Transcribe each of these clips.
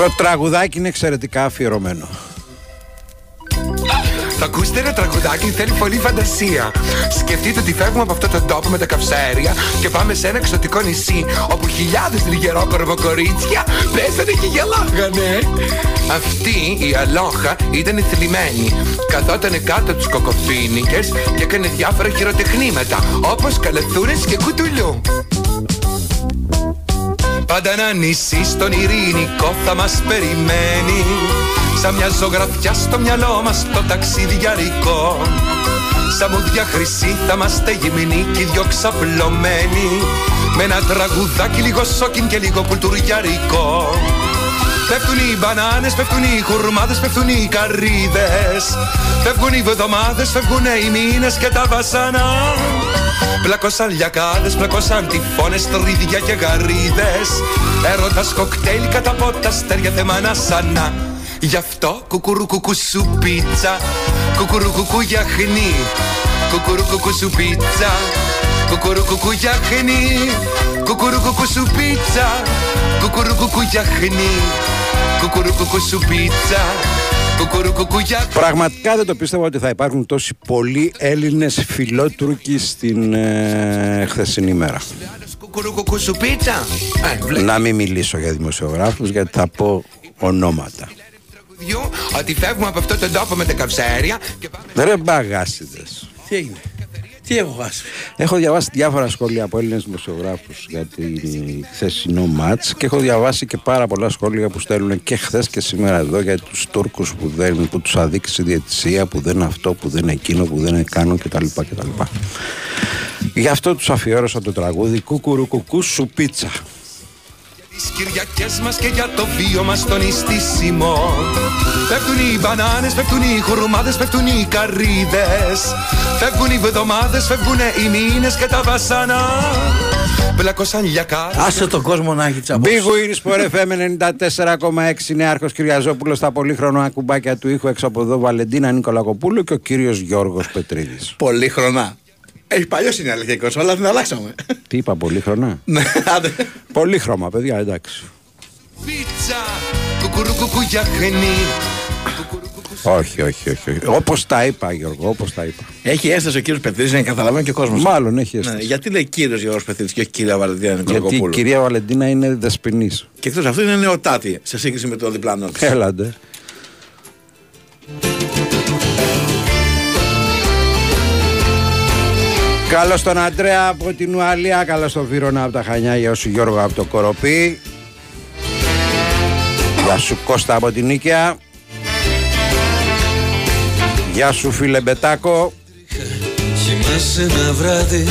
Το τραγουδάκι είναι εξαιρετικά αφιερωμένο. Θα ακούσετε ένα τραγουδάκι, θέλει πολύ φαντασία. Σκεφτείτε ότι φεύγουμε από αυτόν τον τόπο με τα καυσαέρια και πάμε σε ένα εξωτικό νησί όπου χιλιάδες λιγερόκορβο κορίτσια πέσανε και γελάγανε. Αυτή η αλόχα ήταν θλιμμένη. Καθότανε κάτω τους κοκοφίνικες και έκανε διάφορα χειροτεχνήματα όπως καλαθούρες και κουτουλού. Πάντα ένα νησί στον Ειρηνικό θα μας περιμένει, σαν μια ζωγραφιά στο μυαλό μας το ταξιδιαρικό. Σαν μουδιά χρυσή θα είμαστε γυμνοί κι οι δυο ξαπλωμένοι, με ένα τραγουδάκι λίγο σόκιν και λίγο κουλτουριαρικό. Πέφτουν οι μπανάνες, πέφτουν οι χουρμάδες, πέφτουν οι καρύδες, φεύγουν οι βδομάδες, φεύγουν οι μήνες και τα βασανά. Πλακώσαν λιακάδες, πλακώσαν τυφώνες, τρίδια και γαρίδες, έρωτας, κοκτέιλ, κατά πότα, αστέρια, θεμάνα, σανά. Γι' αυτό κουκουρουκουκου σου πίτσα, κουκουρουκουκου γιαχνί, κουκουρουκουκου σου πίτσα, κουκουρουκουκου γιαχνί, κουκουρουκουκου σου πίτσα, κουκουρουκουκου γιαχνί, κουκουρουκουκου σου πίτσα. Πραγματικά δεν το πίστευα ότι θα υπάρχουν τόσοι πολλοί Έλληνες φιλότουρκοι στην χθεσινή μέρα. Να μην μιλήσω για δημοσιογράφους γιατί θα πω ονόματα. Ότι φεύγουμε από αυτόν τον τόπο με τα καυσαέρια. Ρε μπαγάσιδες. Τι έγινε? Τι έχω χάσει? Έχω διαβάσει διάφορα σχόλια από Έλληνες δημοσιογράφους για την χθεσινό μάτς και έχω διαβάσει και πάρα πολλά σχόλια που στέλνουν και χθες και σήμερα εδώ για τους Τούρκους που τους αδίκησε η διαιτησία, που δεν αυτό, που δεν εκείνο, που δεν κάνουν κτλ. Γι' αυτό τους αφιέρωσα το τραγούδι «Κουκουρουκουκού σου πίτσα». Τις Κυριακές μας και για το βίο μας τον ιστίσιμο. Πέφτουν οι μπανάνες, πέφτουν οι χουρμάδες, πέφτουν οι καρύδες, φεύγουν οι βδομάδες, φεύγουν οι μήνες και τα βασανά. Πλακώσαν λιακά. Άσε τον κόσμο να έχει τσαμπούς. Μπιγκούινγκ Sport FM 94,6. Νεάρχος Κυριαζόπουλος στα πολύχρονα κουμπάκια του ήχου. Έξω από εδώ Βαλεντίνα Νικολακοπούλου και ο κύριος Γιώργος Πετρίδης. Πολύχρονα. Έχει παλιό είναι αληθινικός, αλλά την αλλάξαμε. Τι είπα, πολύχρονα? Ναι, άντε. Πολύχρωμα, παιδιά, εντάξει. Όχι. Όπως τα είπα, Γιώργο, όπως τα είπα. Έχει αίσθηση ο κύριος Πετρίδης να καταλαβαίνει και ο κόσμος. Μάλλον έχει αίσθηση. Ναι, γιατί λέει κύριος Γιώργος Πετρίδης και όχι κυρία Βαλεντίνα Νικολακοπούλου? Γιατί η κυρία Βαλεντίνα είναι δεσποινής. Και εκτός αυτού είναι νεοτάτη σε σύγκριση με το διπλάνο της. Έλαντε. Καλώς τον Αντρέα από την Ουαλία, καλώς τον Βίρονα από τα Χανιά, για όσου Γιώργο από το Κοροπή. Γεια σου Κώστα από την Νίκαια. Γεια σου φίλε Μπετάκο. Χυμάσαι ένα βράδυ,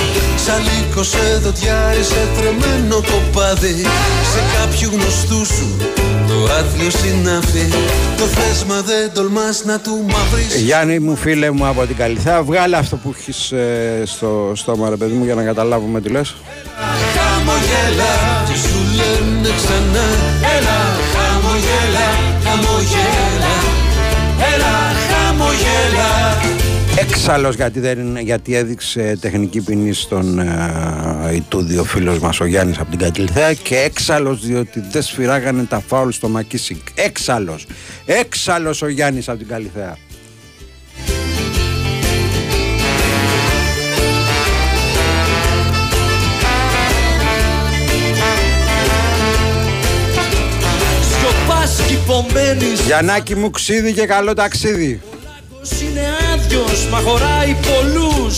σαν λύκο σε δοντιάρι, σε τρεμένο κοπάδι, σε κάποιου γνωστού σου το άθλιο συνάφι, το θέσμα δεν τολμάς να του μαύρεις. Γιάννη μου, φίλε μου από την Καλυθά, βγάλε αυτό που έχεις στο στόμα, ρε παιδί μου, για να καταλάβουμε τι λες. Έλα, χαμογέλα, και σου λένε ξανά, έλα, χαμογέλα, χαμογέλα, έλα, χαμογέλα. Έξαλλος γιατί έδειξε τεχνική ποινή στον Ιτούδη ο φίλος μας ο Γιάννης από την Κατυλθέα, και έξαλλος διότι δεν σφυράγανε τα φάουλ στο Μακίσικ. Έξαλλος ο Γιάννης από την Κατυλθέα. Γιαννάκη μου ξύδι και καλό ταξίδι. Είναι άδειος, μα χωράει πολλούς.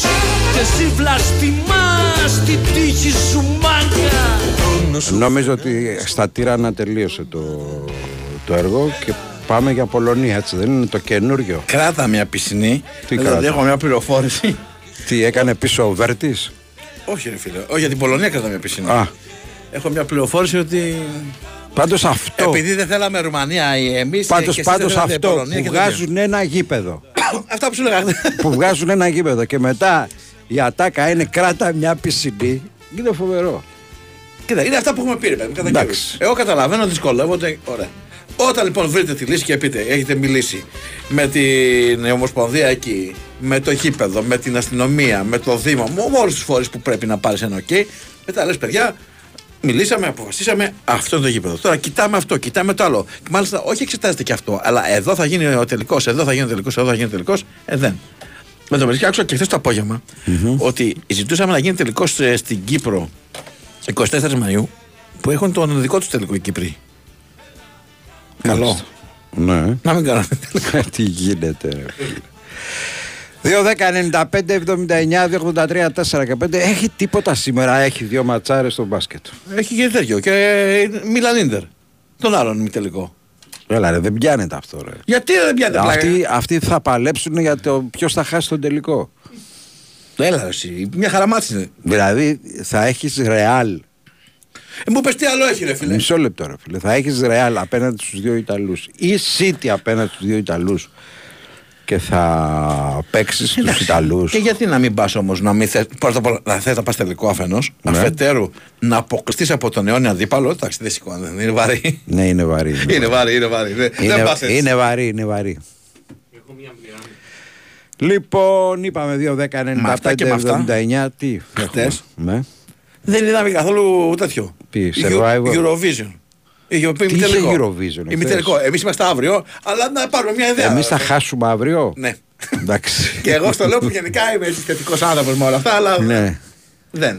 Και εσύ βλαστημάς την τύχη σου μάγκα. Νομίζω ότι στα Τύρανα τελείωσε το έργο και πάμε για Πολωνία, έτσι δεν είναι? Το καινούριο. Κράτα μια πισινή. Τι κράτα? Δηλαδή έχω μια πληροφόρηση. Τι έκανε πίσω ο Βέρτης? Όχι ρε φίλε, όχι για την Πολωνία κράτα μια πισινή. Έχω μια πληροφόρηση ότι... Πάντως αυτό... Επειδή δεν θέλαμε Ρουμανία εμείς... Πάντως αυτό που βγάζουν ένα γήπεδο. Αυτά που σου λέγανε. Που βγάζουν ένα γήπεδο και μετά η ατάκα είναι κράτα μια πισινή. Είναι φοβερό. Κοίτα, είναι αυτά που έχουμε πει. Εγώ καταλαβαίνω, δυσκολεύονται. Ωραία. Όταν λοιπόν βρείτε τη λύση και πείτε, έχετε μιλήσει με την Ομοσπονδία εκεί, με το γήπεδο, με την αστυνομία, με το Δήμο, με όλους τους φορείς που πρέπει να πάρεις ένα OK, μετά λες παιδιά. μιλήσαμε, αποφασίσαμε αυτό το γήπεδο. Τώρα κοιτάμε αυτό, κοιτάμε το άλλο. Μάλιστα, όχι εξετάζεται και αυτό, αλλά εδώ θα γίνει ο τελικός, εδώ θα γίνει ο τελικός, εδώ θα γίνει ο τελικός. Δεν. Με το μεταξύ, άκουσα και χθες το απόγευμα ότι ζητούσαμε να γίνει τελικός στην Κύπρο 24 Μαΐου που έχουν τον δικό τους τελικό οι Κύπροι. Καλό. Ναι. Να μην κάνουμε τελικά. Τι γίνεται. 2-10-95-79-283-4 και 5. Έχει τίποτα σήμερα, έχει δύο ματσάρες στο μπάσκετ. Έχει και τέτοιο. Και Μίλαν Ίντερ. Τον άλλον μη τελικό. Έλα ρε, δεν πιάνεται αυτό ρε. Γιατί δεν πιάνεται αυτοί θα παλέψουν για το ποιος θα χάσει τον τελικό. Έλα ρε εσύ, μια χαραμάτση είναι. Δηλαδή θα έχεις Ρεάλ. Μου πες τι άλλο έχει ρε φίλε. Μισό λεπτό ρε φίλε. Θα έχεις Ρεάλ απέναντι στους δύο Ιταλούς ή City απέναντι στους δύο Ιταλούς και θα παίξεις τους Ιταλούς. Και γιατί να μην πας όμως, να μην θες, πρώτα απ' όλα να θες να πας τελικό αφενός, ναι. Αφετέρου να αποκλειστείς από τον αιώνιο αντίπαλο. Εντάξει δεν σηκώνει, είναι βαρύ. Ναι είναι βαρύ. Είναι βαρύ, είναι βαρύ. Έχω μια μπλιά. Λοιπόν είπαμε 2-10-95-79 τι χτες. Δεν είδαμε καθόλου τέτοιο. Τι, Survivor. Eurovision. Τι είναι Eurovision. Ημιτελικό. Εμείς είμαστε αύριο, αλλά να πάρουμε μια ιδέα. Εμείς θα χάσουμε αύριο. Ναι. Εντάξει. Και εγώ στο λέω που γενικά είμαι θετικός άνθρωπος με όλα αυτά, αλλά. Ναι. Δεν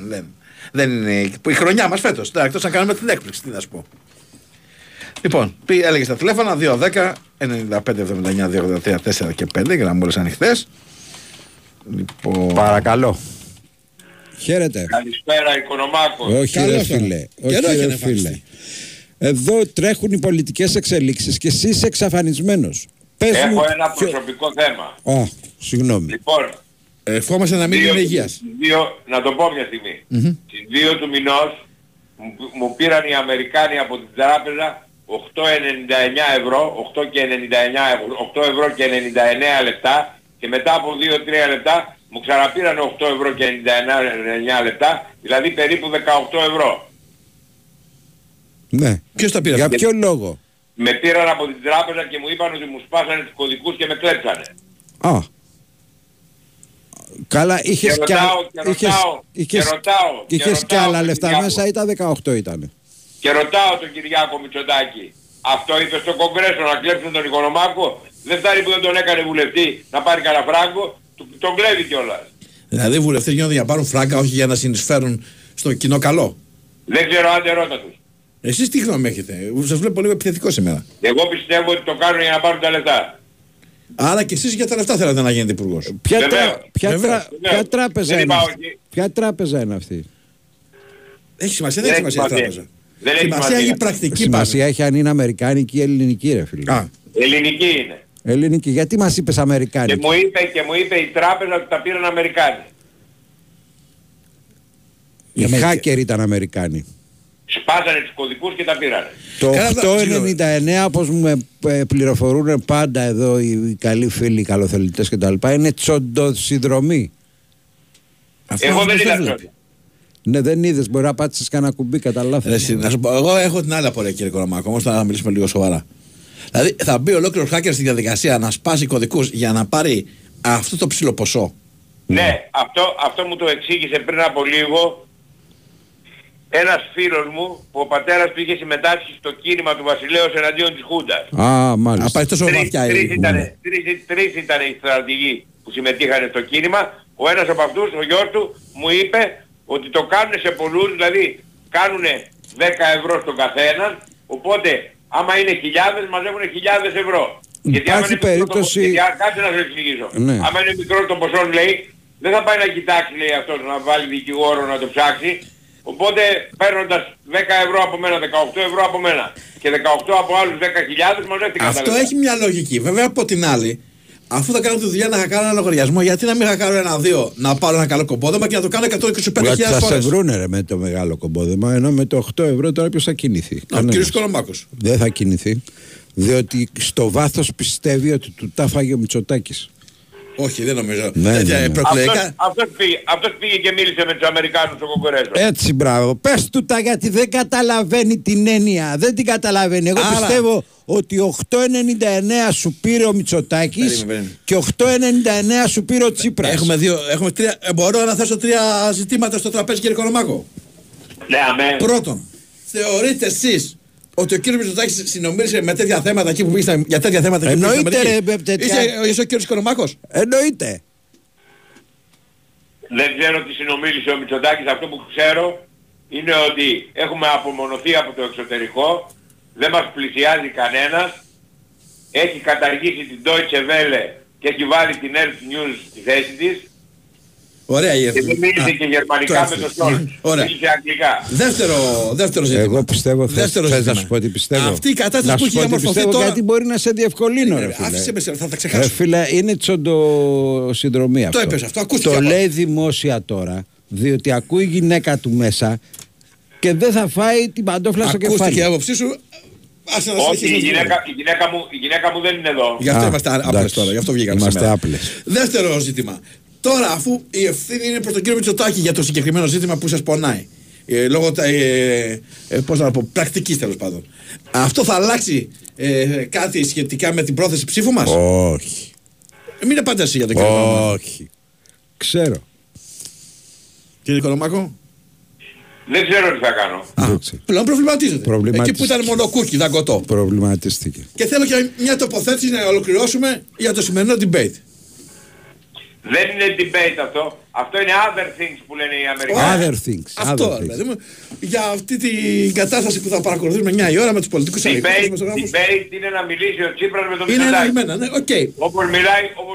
είναι. Η χρονιά μας φέτος. Εκτός να κάνουμε την έκπληξη, τι να σου πω. Λοιπόν, έλεγε στα τηλέφωνα 2-10-95-79-283-4 και 5, γραμμούλες ανοιχτές. Λοιπόν. Παρακαλώ. Χαίρετε. Καλησπέρα Οικονομάκο. Όχι ρε φίλε, εδώ τρέχουν οι πολιτικές εξελίξεις και εσύ είσαι εξαφανισμένος. Πες έχω μου... ένα προσωπικό θέμα. Συγγνώμη. Λοιπόν, ευχόμαστε να μην είναι υγείας. Να το πω μια στιγμή. Στις 2 του μηνός μου πήραν οι Αμερικάνοι από την τράπεζα 8,99 ευρώ και 99 λεπτά και μετά από 2-3 λεπτά μου ξαναπήραν 8 ευρώ και 99 λεπτά, δηλαδή περίπου 18 ευρώ. Ναι. Ποιος τα πήρε? Για ποιο λόγο? Με πήραν από την τράπεζα και μου είπαν ότι μου σπάσανε τους κωδικούς και με κλέψανε. Καλά, είχες και άλλα λεφτά μέσα ή τα 18 ήταν? Και ρωτάω τον Κυριάκο Μητσοτάκη, αυτό είπε στο Κογκρέσο να κλέψουν τον Οικονομάκο? Δεν φτάνει που δεν τον έκανε βουλευτή να πάρει κανένα φράγκο. Τον κλέβει κιόλας. Δηλαδή οι βουλευτές γίνονται για να πάρουν φράγκα, όχι για να συνεισφέρουν στο κοινό καλό. Δεν ξέρω αν δεν ρώτα τους. Εσείς τι γνώμη έχετε? Σας βλέπω λίγο επιθετικό σήμερα. Εγώ πιστεύω ότι το κάνουν για να πάρουν τα λεφτά. Άρα κι εσείς για τα λεφτά θέλατε να γίνετε υπουργός. Ποια τράπεζα είναι αυτή? Έχει σημασία, δεν έχει σημασία η τράπεζα. Σημασία έχει η πρακτική. Σημασία έχει αν είναι αμερικάνικη ή ελληνική ρε φίλε. Ελληνική είναι. Ελληνική, γιατί μας είπες Αμερικάνικη? Και μου είπε η τράπεζα ότι τα πήραν Αμερικάνοι. Οι hacker ήταν Αμερικάνοι. Σπάσανε τους κωδικούς και τα πήρανε. Το 899 όπως με πληροφορούν πάντα εδώ οι καλοί φίλοι, οι καλοθελητές και τα λοιπά, είναι τσοντοσυνδρομή. Εγώ δεν είδα τσόντα. Ναι, δεν είδες, μπορεί να πάτησες κανένα κουμπί κατά λάθος. Εγώ έχω την άλλη απορία κύριε Κορομάκο, όμως θα μιλήσουμε λίγο σοβαρά. Δηλαδή θα μπει ολόκληρος hacker στη διαδικασία να σπάσει κωδικούς για να πάρει αυτό το ψηλό ποσό. Ναι, αυτό μου το εξήγησε πριν από λίγο ένας φίλος μου που ο πατέρας πήγε συμμετάσχει στο κίνημα του βασιλέως εναντίον της Χούντας. Μάλιστα. Πάει τόσο βαθιά. Τρεις ήταν οι στρατηγοί που συμμετείχαν στο κίνημα. Ο ένας από αυτούς, ο γιος του, μου είπε ότι το κάνουν σε πολλούς, δηλαδή κάνουν 10 ευρώ στον καθέναν, οπότε... Άμα είναι χιλιάδες, μαζεύουν χιλιάδες ευρώ. Γιατί άμα είναι περίπτωση... Κάτσε να σου εξηγήσω. Ναι. Άμα είναι μικρό το ποσό, λέει, δεν θα πάει να κοιτάξει, λέει αυτός, να βάλει δικηγόρο να το ψάξει. Οπότε παίρνοντας 10 ευρώ από μένα, 18 ευρώ από μένα και 18 από άλλους 10.000, μαζεύτηκαν. Αυτό έχει μια λογική. Βέβαια από την άλλη, αφού θα κάνω τη δουλειά να θα κάνω ένα λογαριασμό, γιατί να μην θα κάνω ένα-δύο, να πάρω ένα καλό κομπόδεμα και να το κάνω 125.000 φορές. Θα σε βρούνε ρε, με το μεγάλο κομπόδεμα, ενώ με το 8 ευρώ τώρα ποιος θα κινηθεί? Ο κύριος Κολομάκος. Δεν θα κινηθεί, διότι στο βάθος πιστεύει ότι του τα φάγε ο Μητσοτάκης. Όχι, δεν νομίζω. Αυτός πήγε και μίλησε με τους Αμερικάνους στο Κογκρέσο. Έτσι, μπράβο. Πες του τα, γιατί δεν καταλαβαίνει την έννοια. Δεν την καταλαβαίνει. Εγώ πιστεύω ότι 8,99 σου πήρε ο Μητσοτάκης και 8,99 σου πήρε ο Τσίπρας. Μπορώ να θέσω τρία ζητήματα στο τραπέζι κύριε Κονομάκο. Ναι, αμέ. Πρώτον, Θεωρείτε εσείς ότι ο κύριος Μητσοτάκης συνομίλησε με τέτοια θέματα εκεί που πήγε για τέτοια θέματα? Εννοείται, ρε, τέτοια. Είσαι ο κύριος Οικονομάκος? Εννοείται. Δεν ξέρω τι συνομίλησε ο Μητσοτάκης. Αυτό που ξέρω είναι ότι έχουμε απομονωθεί από το εξωτερικό. Δεν μας πλησιάζει κανένας. Έχει καταργήσει την Deutsche Welle και έχει βάλει την ΕΡΤ News στη θέση της. Ωραία, η ΕΡΤ. Και μίλησε και γερμανικά με το Στόλτ. Ωραία. Δεύτερο ζήτημα. Εγώ πιστεύω, θες να σου πω ότι πιστεύω. Αυτή η κατάσταση που έχει διαμορφωθεί τώρα. Κάτι μπορεί να σε διευκολύνω, ρε φίλε. Άφησε με σε, θα τα ξεχάσω. Φίλε, είναι τσοντοσυνδρομή αυτό. Το έπαιζε αυτό, ακούστηκε. Το λέει δημόσια τώρα, διότι ακούει η γυναίκα του μέσα και δεν θα φάει την παντόφλα στο κεφάλι. Ακούστηκε η άποψή σου. Όχι, η γυναίκα μου δεν είναι εδώ. Γι' αυτό είμαστε άπλες τώρα, γι' αυτό βγήκαμε σήμερα. Δεύτερο ζήτημα. Τώρα, αφού η ευθύνη είναι προς τον κύριο Μητσοτάκη για το συγκεκριμένο ζήτημα που σας πονάει, λόγω πρακτικής τέλος πάντων, αυτό θα αλλάξει κάτι σχετικά με την πρόθεση ψήφου μας? Όχι. Μην απαντήσει για τον κύριο Οικονομάκο. Όχι. Ξέρω. Κύριε Οικονομάκο. Δεν ξέρω τι θα κάνω. Πλέον προβληματίζεται. Εκεί που ήταν μόνο κούκι, δαγκωτό. Προβληματίστηκε. Και θέλω και μια τοποθέτηση να ολοκληρώσουμε για το σημερινό debate. Δεν είναι debate αυτό. Αυτό είναι other things που λένε οι Αμερικανοί. Other things. Αυτό. Δηλαδή, για αυτή την κατάσταση που θα παρακολουθούμε 9 η ώρα με τους πολιτικούς αλληλούς. Debate είναι να μιλήσει ο Τσίπρας με τον Μητσοτάκη. Ναι, okay. Όπως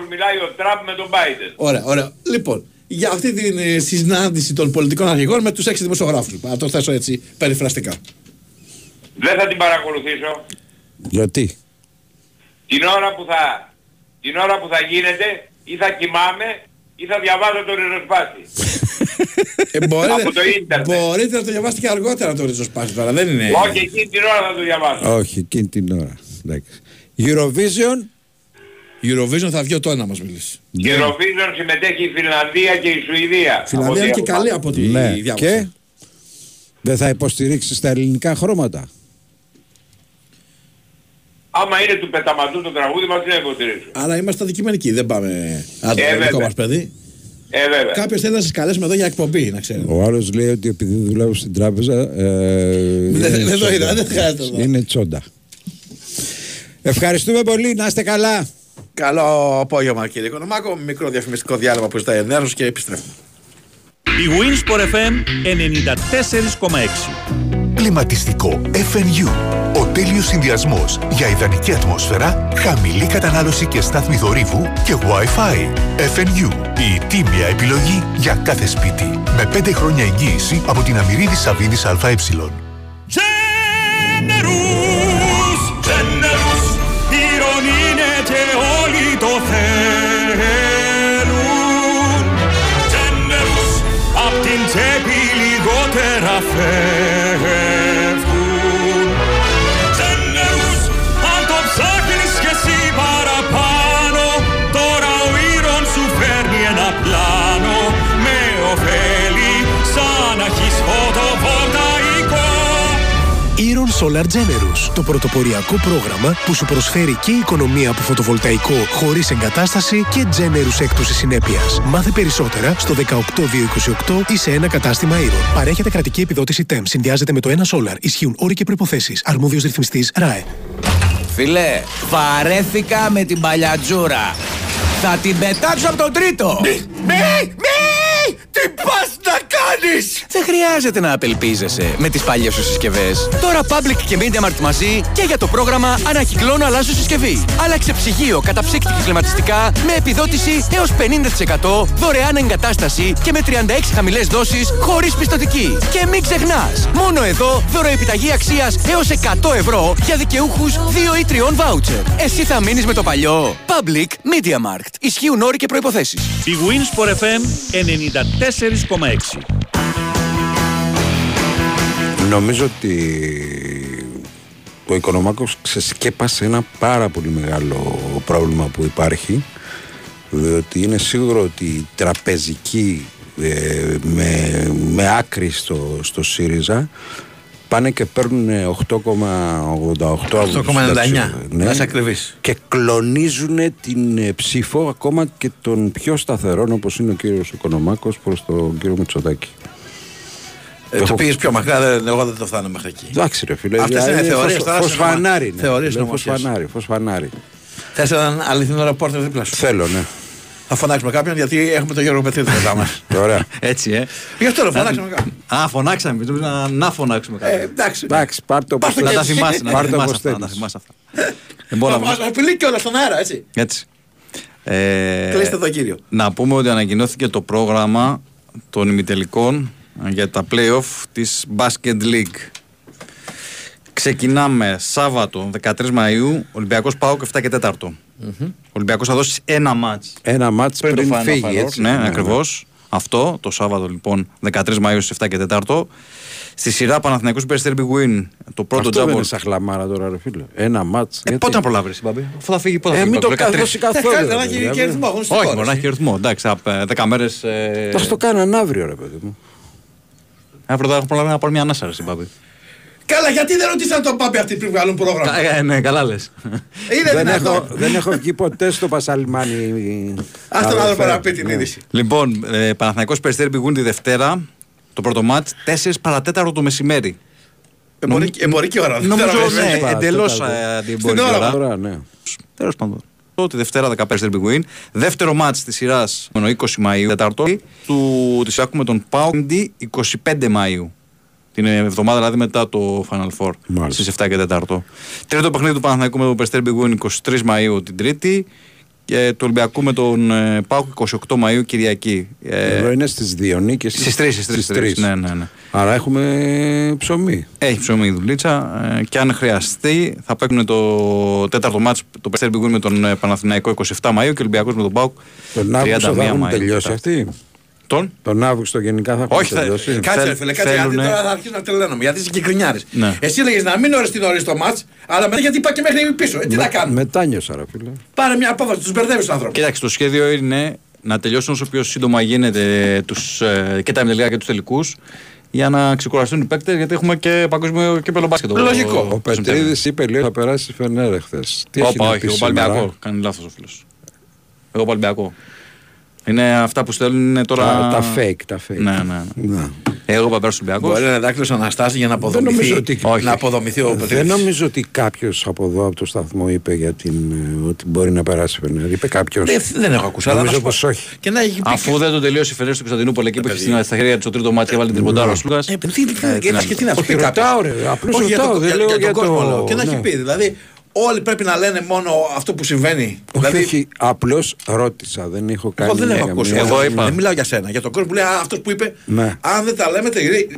μιλάει ο Τραμπ με τον Μπάιντεν. Ωραία, ωραία. Λοιπόν, για αυτή την συνάντηση των πολιτικών αρχηγών με τους 6 δημοσιογράφους. Να το θέσω έτσι περιφραστικά. Δεν θα την παρακολουθήσω. Γιατί? Την ώρα που θα γίνεται, ή θα κοιμάμαι ή θα διαβάζω το ριζοσπάστη. Από το ίντερνετ. Μπορείτε να το διαβάσετε και αργότερα το ριζοσπάστη τώρα, δεν είναι... Όχι, εκείνη την ώρα θα το διαβάσω. Όχι, εκείνη την ώρα. Eurovision θα βγει ο Τόνα να μας μιλήσει. Eurovision συμμετέχει η Φιλανδία και η Σουηδία. Φιλανδία και καλή από τη διάβαση. Και δεν θα υποστηρίξεις τα ελληνικά χρώματα? Άμα είναι του πεταμαντού το τραγούδι μας, τι να υποστηρίζουμε. Αλλά είμαστε αντικειμενικοί, δεν πάμε αντικειμενικό μας παιδί. Βέβαια. Κάποιος θέλει να σας καλέσουμε εδώ για εκπομπή, να ξέρετε. Ο άλλος λέει ότι επειδή δουλεύω στην τράπεζα... δεν το είδα, δεν χάζεται εδώ. Είναι τσόντα. Ευχαριστούμε πολύ, να είστε καλά. Καλό απόγευμα κύριε Οικονομάκο, μικρό διαφημιστικό διάλειμμα που ζητάει ενέργος και επιστρέφουμε. Η Winsport FM 94,6. Κλιματιστικό FNU. Ο τέλειος συνδυασμός για ιδανική ατμόσφαιρα, χαμηλή κατανάλωση και στάθμη θορύβου και Wi-Fi. FNU. Η τίμια επιλογή για κάθε σπίτι. Με 5 χρόνια εγγύηση από την Αμμυρίδη Σαββίδης ΑΕ. Generous, Generous, ήρων είναι και όλοι το θέλουν. Generous, απ' την τσέπη λιγότερα θέλουν. Ήρων Solar Generous, το πρωτοποριακό πρόγραμμα που σου προσφέρει και η οικονομία από φωτοβολταϊκό χωρίς εγκατάσταση και Generous έκπτωση συνέπειας. Μάθε περισσότερα στο 18228 ή σε ένα κατάστημα Ήρων. Παρέχεται κρατική επιδότηση TEM. Συνδυάζεται με το ένα Solar. Ισχύουν όροι και προϋποθέσεις. Αρμόδιος ρυθμιστής ΡΑΕ. Φιλέ, βαρέθηκα με την παλιατζούρα. Θα την πετάξω από τον τρίτο. Τι πας να κάνεις! Δεν χρειάζεται να απελπίζεσαι με τις παλιές σου συσκευές. Τώρα Public και MediaMarkt μαζί και για το πρόγραμμα Ανακυκλώνω, αλλάζω συσκευή. Άλλαξε ψυγείο, καταψύκτικη κλιματιστικά με επιδότηση έως 50%, δωρεάν εγκατάσταση και με 36 χαμηλές δόσεις χωρίς πιστωτική. Και μην ξεχνάς, μόνο εδώ δωροεπιταγή αξίας έως 100 ευρώ για δικαιούχους 2 ή 3 βάουτσερ. Εσύ θα μείνεις με το παλιό. Public MediaMarkt. Ισχύουν όροι και προϋποθέσεις. Η Winsport FM 94,6. Νομίζω ότι ο Οικονομάκος ξεσκέπασε ένα πάρα πολύ μεγάλο πρόβλημα που υπάρχει, διότι είναι σίγουρο ότι η τραπεζική με άκρη στο ΣΥΡΙΖΑ πάνε και παίρνουν 8,89, ναι, και κλονίζουν την ψήφο ακόμα και των πιο σταθερών όπως είναι ο κύριος Οικονομάκος προς τον κύριο Μητσοτάκη. Το πήγες πιο μακρά, εγώ δεν το φτάνω μέχρι εκεί. Εντάξει, ρε φίλε. Αυτές είναι θεωρίες. Φως φανάρι. Φως φανάρι. Θες έναν αληθινό ρεπόρτερ δίπλα σου. Θέλω, ναι. Θα φωνάξουμε κάποιον, γιατί έχουμε τον Γιώργο Πετρίδη μετά μας. Ωραία. Έτσι, γι' αυτό φωνάξαμε κάποιον. Α, φωνάξαμε. Να φωνάξουμε κάποιον. Εντάξει, πάρ' το όπως θέλεις. Να τα θυμάσαι. Μας απειλεί κιόλας στον αέρα, έτσι. Κλείστε το κύριο. Να πούμε ότι ανακοινώθηκε το πρόγραμμα των ημιτελικών για τα play-off της Basket League. Ξεκινάμε Σάββατο 13 Μαΐου, Ολυμπιακός ΠΑΟΚ 7 και 4. Mm-hmm. Ολυμπιακός θα δώσει ένα μάτς. Ένα μάτς πριν φύγει. Έτσι. Ναι, mm-hmm. Ακριβώς. Αυτό το Σάββατο λοιπόν 13 Μαΐου στις 7 και 4. Στη σειρά Παναθηναϊκός Περιστέρι Μπιγκούινγκ. Το πρώτο τζάμπο. Δεν είναι σαν χλαμάρα τώρα, ρε φίλε. Ένα μάτς. Πότε να προλάβει, Μπαμπή. Αφού θα φύγει, πότε θα φύγει. Μην το καθίσει καθόλου. Να έχει και ρυθμό. Όχι, μπορεί να έχει ρυθμό. Εντάξει, 10 μέρες. Θα στο κάναν αύριο, ρε παιδί μου. Αύριο θα προλάβει να πάρει μια ανάσα, Μπαμπή. Καλά, γιατί δεν ρωτήσαν τον Πάπη αυτή πριν βγάλουν πρόγραμμα. Ναι, καλά λες. Δεν έχω βγει ποτέ στο Πασαλιμάνι. Ας τον άλλο παραπεί την είδηση. Λοιπόν, Παναθηναϊκός Περιστέρι Μπιγκούν τη Δευτέρα, το πρώτο μάτς, 4 παρά 4 το μεσημέρι. Εμπορική ώρα. Νομίζω, ναι, εντελώς εμπορική ώρα. Τέλος πάντων. Τη Δευτέρα 15 Μπιγκούν. Δεύτερο μάτς της σειράς, 20 Μαΐου, Τετάρτη, του Τυσσάκου με τον ΠΑΟΚ, 25 Μαΐου. Την εβδομάδα δηλαδή μετά το Final Four, στις 7 και 4. Τρίτο παιχνίδι του Παναθηναϊκού με τον Περιστέρι Μπιγκούινγκ 23 Μαΐου την Τρίτη και του Ολυμπιακού με τον ΠΑΟΚ 28 Μαΐου Κυριακή. Εδώ είναι στις Διονύκες. Στις 3. Ναι. Άρα έχουμε ψωμί. Έχει ψωμί η δουλίτσα και αν χρειαστεί θα παίξουν το τέταρτο μάτς το Περιστέρι Μπιγκούινγκ με τον Παναθηναϊκό 27 Μαΐου και Ολυμπιακός με τον ΠΑΟΚ 31 Μαΐου. Τον Αύγουστο γενικά θα τελειώσει. Κάτσε, φίλε, κάτσε. Γιατί τώρα θα αρχίσει να τρελαίνομαι. Γιατί είσαι συγκεκρινιάρης. Ναι. Εσύ έλεγες να μην ώρες την ώρα στο μάτς, αλλά μετά γιατί πάει και μέχρι πίσω. Τι να κάνουμε. Μετάνιωσα, ρε φίλε. Πάρε μια απόφαση, τους μπερδεύεις τους ανθρώπους. Κοίταξε, το σχέδιο είναι να τελειώσουν όσο πιο σύντομα γίνεται και τα ημιτελικά και τους τελικούς. Για να ξεκουραστούν οι παίκτες, γιατί έχουμε και παγκόσμιο κύπελλο μπάσκετ. Λογικό. Ο Πετρίδης είπε ότι θα περάσει Φενέρ χθες. Τι Ολυμπιακό. Κάνει λάθος ο φίλος. Εγώ Ολυμπιακό. Είναι αυτά που στέλνουν τώρα. Τα fake. Ναι. Εγώ παπέρα στον Ολυμπιακό. Μπορεί ένα δάκτυλο αναστάσει για να αποδομηθεί, ο Πετρίδης. Δεν νομίζω ότι κάποιος από εδώ, από το σταθμό, είπε για ότι μπορεί να περάσει Φενέρ. Είπε κάποιος. Δεν έχω ακούσει. Νομίζω πως όχι. Και να έχει πει... Αφού δεν τον τελείωσε η Φενέρ στην Κωνσταντινούπολη και είπε στα χέρια του το τρίτο μάτι και βάλει την ποντάρα ο Σλούκα. Και τι να πει. Απλώς ρωτάω. Δεν λέω για τον κόσμο. Και να έχει πει δηλαδή. Όλοι πρέπει να λένε μόνο αυτό που συμβαίνει. Όχι, απλώς ρώτησα, δεν έχω κάνει. Εγώ δεν έχω ακούσει. Δεν μιλάω για σένα. Για τον κόσμο που λέει αυτό που είπε, αν δεν τα λέμε,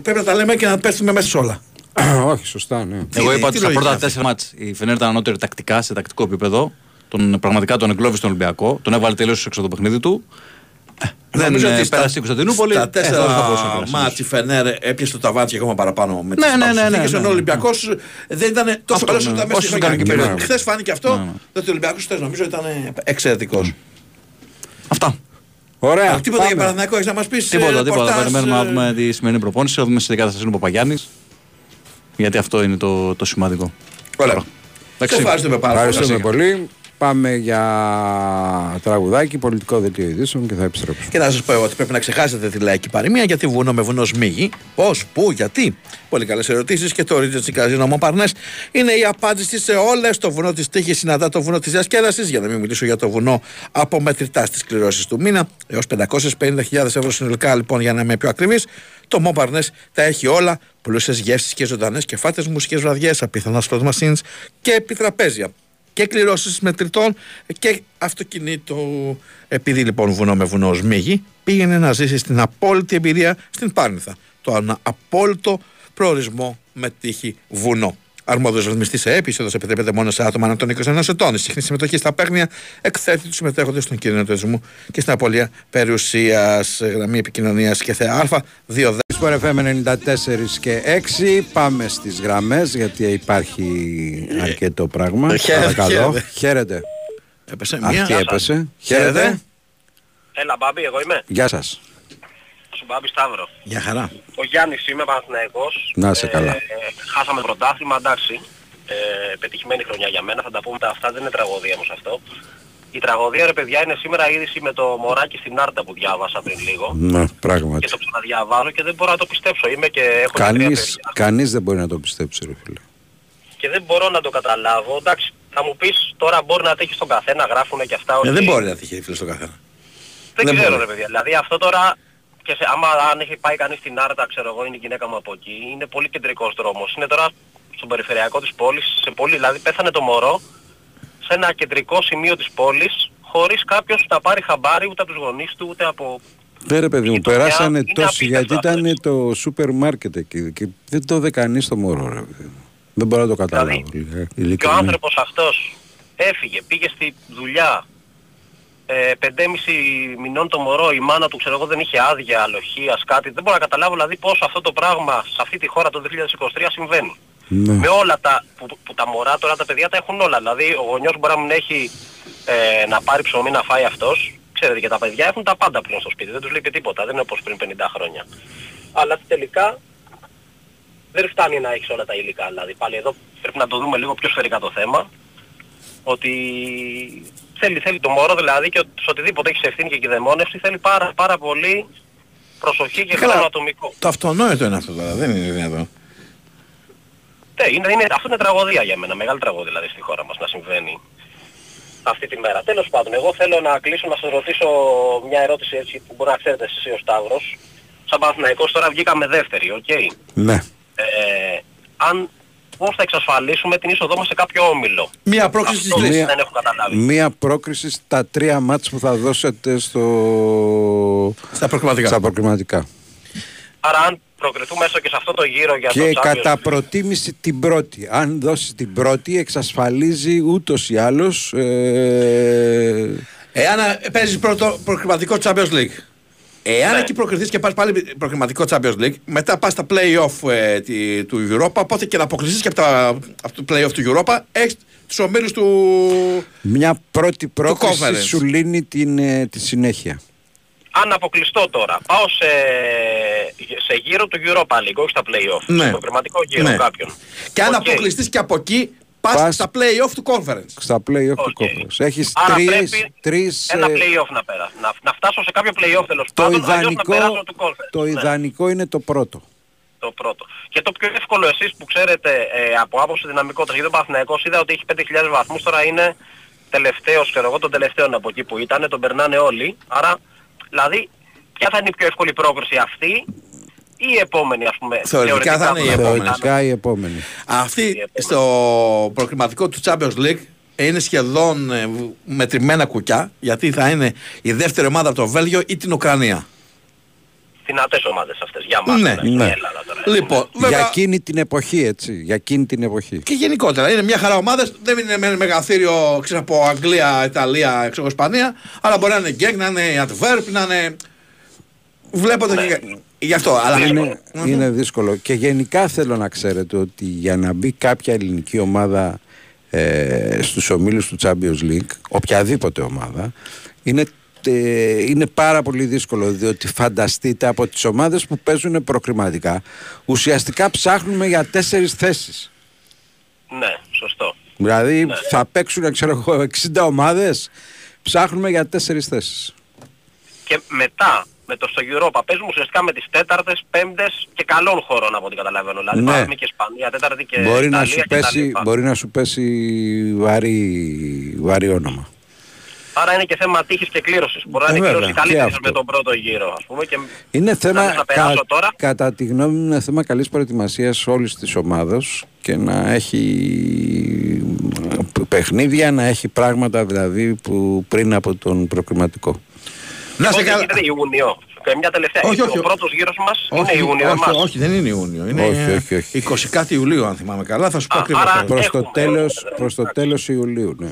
πρέπει να τα λέμε και να πέφτουμε μέσα σε όλα. Όχι, σωστά, ναι. Εγώ είπα ότι στα πρώτα 4 μάτς η Φενέρ ήταν ανώτερη τακτικά σε τακτικό επίπεδο. Πραγματικά τον εγκλώβησε τον Ολυμπιακό. Τον έβαλε τελείως έξω από το παιχνίδι του. Δεν πέρασε η Κωνσταντινούπολη. Στα 4 μάτς η Φενέρ έπιασε το ταβάνι ακόμα παραπάνω με τις συνθήκες. Ενώ ο Ολυμπιακός δεν ήταν τόσο καλός όσο ήταν μέσα στην περίοδο. Χθες φάνηκε αυτό. Ότι ο Ολυμπιακός νομίζω ήταν εξαιρετικός. Αυτά. Ωραία. Τίποτα για Παναθηναϊκό έχεις να μας πεις? Τίποτα. Περιμένουμε να δούμε τη σημερινή προπόνηση. Θα δούμε σε κατάσταση ο Παπαγιάννης. Γιατί αυτό είναι το σημαντικό. Ωραία. Ευχαριστούμε πάρα πολύ. Πάμε για τραγουδάκι, πολιτικό δελτίο ειδήσεων και θα επιστρέψουμε. Και να σας πω ότι πρέπει να ξεχάσετε τη λαϊκή παροιμία, γιατί βουνό με βουνό σμίγει. Πώς, πού, γιατί. Πολύ καλές ερωτήσεις και το Regency Casino Mont Parnes είναι η απάντηση σε όλες. Το βουνό της τύχης συναντά το βουνό της διασκέδασης, για να μην μιλήσω για το βουνό απομετρητά στις κληρώσεις του μήνα. Έως 550.000 ευρώ συνολικά, λοιπόν, για να είμαι πιο ακριβής. Το Mont Parnes τα έχει όλα. Πλούσιες γεύσεις και ζωντανές και φάτες, μουσικές βραδιές, απίθανα slot machines και επιτραπέζια. Και κληρώσεις μετρητών και αυτοκινήτου. Επειδή λοιπόν βουνό με βουνό σμίγει, πήγαινε να ζήσεις την απόλυτη εμπειρία στην Πάρνηθα. Τον απόλυτο προορισμό με τύχη βουνό. Αρμόδιος ρυθμιστής σε επίσοδος επιτρέπεται μόνο σε άτομα ανά των 21 ετών. Η συχνή συμμετοχή στα παίγνια εκθέτει τους συμμετέχοντες στον κίνδυνο του εθισμού και στην απώλεια περιουσίας. Γραμμή επικοινωνίας και ΘΕΑ 210. Σπορ FM 94 και 6. Πάμε στις γραμμές, γιατί υπάρχει αρκετό πράγμα. Παρακαλώ. Χαίρετε. Αυτή έπεσε. Χαίρετε. Έλα, Μπάμπη, εγώ είμαι. Γεια σας. Σου Μπάμπη Σταύρο. Γεια χαρά. Ο Γιάννης είμαι, Παναθηναϊκός. Να είσαι καλά. Χάσαμε πρωτάθλημα, εντάξει. Πετυχημένη χρονιά για μένα, θα τα πούμε τα αυτά, δεν είναι τραγωδία όμως αυτό. Η τραγωδία, ρε παιδιά, είναι σήμερα είδηση με το μωράκι στην Άρτα που διάβασα πριν λίγο. Ναι, πράγματι. Και το ξαναδιαβάζω και δεν μπορώ να το πιστέψω. Είμαι και έχω κανείς δεν μπορεί να το πιστέψει, ρε φίλε. Και δεν μπορώ να το καταλάβω. Εντάξει, θα μου πεις τώρα μπορεί να τύχει στον καθένα, γράφουν και αυτά. Ναι, ότι... δεν μπορεί να τύχει, φίλε, στον καθένα. Δεν ξέρω, ρε παιδιά. Δηλαδή αυτό τώρα, και σε, άμα αν έχει πάει κανείς στην Άρτα, ξέρω εγώ, είναι η γυναίκα μου από εκεί, είναι πολύ κεντρικός δρόμος. Είναι τώρα στον περιφερειακό της πόλης, σε πολύ, δηλαδή πέθανε το μωρό. Σε ένα κεντρικό σημείο της πόλης, χωρίς κάποιος να πάρει χαμπάρι ούτε από τους γονείς του, ούτε από... Ναι ρε παιδί μου, περάσανε τόσοι, γιατί ήταν το σούπερ μάρκετ εκεί και δεν το δε κανείς το μωρό, ρε παιδί μου. Δεν μπορώ να το καταλάβω. Δηλαδή, και ο άνθρωπος αυτός έφυγε, πήγε στη δουλειά, 5,5 μηνών το μωρό, η μάνα του, ξέρω εγώ, δεν είχε άδεια, αλοχίας, κάτι. Δεν μπορώ να καταλάβω δηλαδή πώς αυτό το πράγμα σε αυτή τη χώρα το 2023 συμβαίνει. Ναι. Με όλα τα που τα μωρά τώρα τα παιδιά τα έχουν όλα. Δηλαδή ο γονιός μπορεί να μην έχει να πάρει ψωμί να φάει αυτός. Ξέρετε, και τα παιδιά έχουν τα πάντα πλέον στο σπίτι. Δεν τους λείπει τίποτα. Δεν είναι όπως πριν 50 χρόνια. Αλλά τελικά δεν φτάνει να έχεις όλα τα υλικά. Δηλαδή πάλι εδώ πρέπει να το δούμε λίγο πιο σφαιρικά το θέμα. Ότι θέλει το μωρό δηλαδή και σε οτιδήποτε έχεις ευθύνη και κυδαιμόνευση θέλει πάρα, πάρα πολύ προσοχή και χρόνο ατομικό. Το αυτονόητο είναι αυτό τώρα. Δεν είναι δυνατό. Αυτό είναι τραγωδία για μένα, μεγάλη τραγωδία δηλαδή στη χώρα μας να συμβαίνει αυτή τη μέρα. Τέλος πάντων, εγώ θέλω να κλείσω να σας ρωτήσω μια ερώτηση έτσι που μπορεί να ξέρετε εσείς ο Σταύρος. Σαν Παναθηναϊκός τώρα βγήκαμε δεύτεροι, οκ. Okay? Ναι. Πώς θα εξασφαλίσουμε την είσοδό μας σε κάποιο όμιλο. Μία πρόκριση στις τρεις. Δεν έχω καταλάβει. Μία πρόκριση στα 3 μάτς που θα δώσετε στα προκριματικά. Άρα αν προκριθούμε έστω και σε αυτό το γύρο για και το κατά προτίμηση την πρώτη. Αν δώσει την πρώτη εξασφαλίζει ούτως ή άλλως εάν παίζεις πρώτο προκριματικό Champions League. Εάν εκεί προκριθείς και πας πάλι προκριματικό Champions League, μετά πας στα play-off του Europa, οπότε και να αποκριθείς και από το play-off του Europa, έχεις τους ομίλους του... Μια πρώτη πρόκριση σου λύνει τη συνέχεια. Αν αποκλειστώ τώρα, πάω σε γύρο του Europa League, όχι στα play-off, ναι. Στο προκριματικό γύρο κάποιον. Και αν αποκλειστείς και από εκεί, πας στα play-off του conference. Στα play-off του conference. Έχεις τρεις... Ένα play-off να πέρασω, να φτάσω σε κάποιο play-off τέλος πάντων, αλλιώς να περάσω του conference. Το ιδανικό είναι το πρώτο. Το πρώτο. Και το πιο εύκολο εσείς που ξέρετε από άποψη δυναμικότητας, γιατί ο Παναθηναϊκός είδα ότι έχει 5.000 βαθμούς, τώρα είναι τελευταίος, ξέρω εγώ, των τελευταίων από εκεί που ήταν, τον περνάνε όλοι, άρα... Δηλαδή, ποια θα είναι η πιο εύκολη πρόκριση αυτή ή η επόμενη, ας πούμε. Θεωρητικά θα είναι η επόμενη. Αυτή στο προκριματικό του Champions League είναι σχεδόν μετρημένα κουκιά, γιατί θα είναι η δεύτερη ομάδα από το Βέλγιο ή την Ουκρανία. Δυνατές ομάδες αυτές, για μας. Ναι, ναι. Ελλάδα, τώρα, λοιπόν, βέβαια... Για εκείνη την εποχή, έτσι. Για εκείνη την εποχή. Και γενικότερα. Είναι μια χαρά ομάδες. Δεν είναι με μεγαθύριο, ξέρω, από Αγγλία, Ιταλία, ξέρω, Ισπανία. Αλλά μπορεί να είναι Γκέγκ, να είναι Αντβέρπ, να είναι... Βλέπω το και... Γι' αυτό. Αλλά... Είναι δύσκολο. Και γενικά θέλω να ξέρετε ότι για να μπει κάποια ελληνική ομάδα στους ομίλους του Champions League, οποιαδήποτε ομάδα, είναι πάρα πολύ δύσκολο, διότι φανταστείτε από τις ομάδες που παίζουν προκριματικά ουσιαστικά ψάχνουμε για 4 θέσεις. Ναι, σωστό. Δηλαδή θα παίξουν, ξέρω εγώ, 60 ομάδες, ψάχνουμε για 4 θέσεις. Και μετά με το στο Europa παίζουμε ουσιαστικά με τις 4ης, 5ης και καλών χωρών από ό,τι καταλαβαίνω. Δηλαδή πάμε και Ισπανία, 4η και μπορεί Ιταλία να σου πέσει, μπορεί να σου πέσει βαρύ όνομα. Άρα είναι και θέμα τύχης και κλήρωσης. Μπορεί να είναι κλήρωση καλύτερη με τον πρώτο γύρο, ας πούμε. Και είναι θέμα, κατά τη γνώμη μου, είναι θέμα καλής προετοιμασίας όλης της ομάδος και να έχει παιχνίδια, να έχει πράγματα δηλαδή που πριν από τον προκριματικό. Να σε καλά. Είναι Ιούνιο. Και μια τελευταία. Ο πρώτος γύρος μας είναι Ιούνιο. Όχι, δεν είναι Ιούνιο. Είναι 20 κάτι Ιουλίου, αν θυμάμαι καλά. Θα σου πω ακριβώς. Προς το τέλος Ιουλίου, ναι.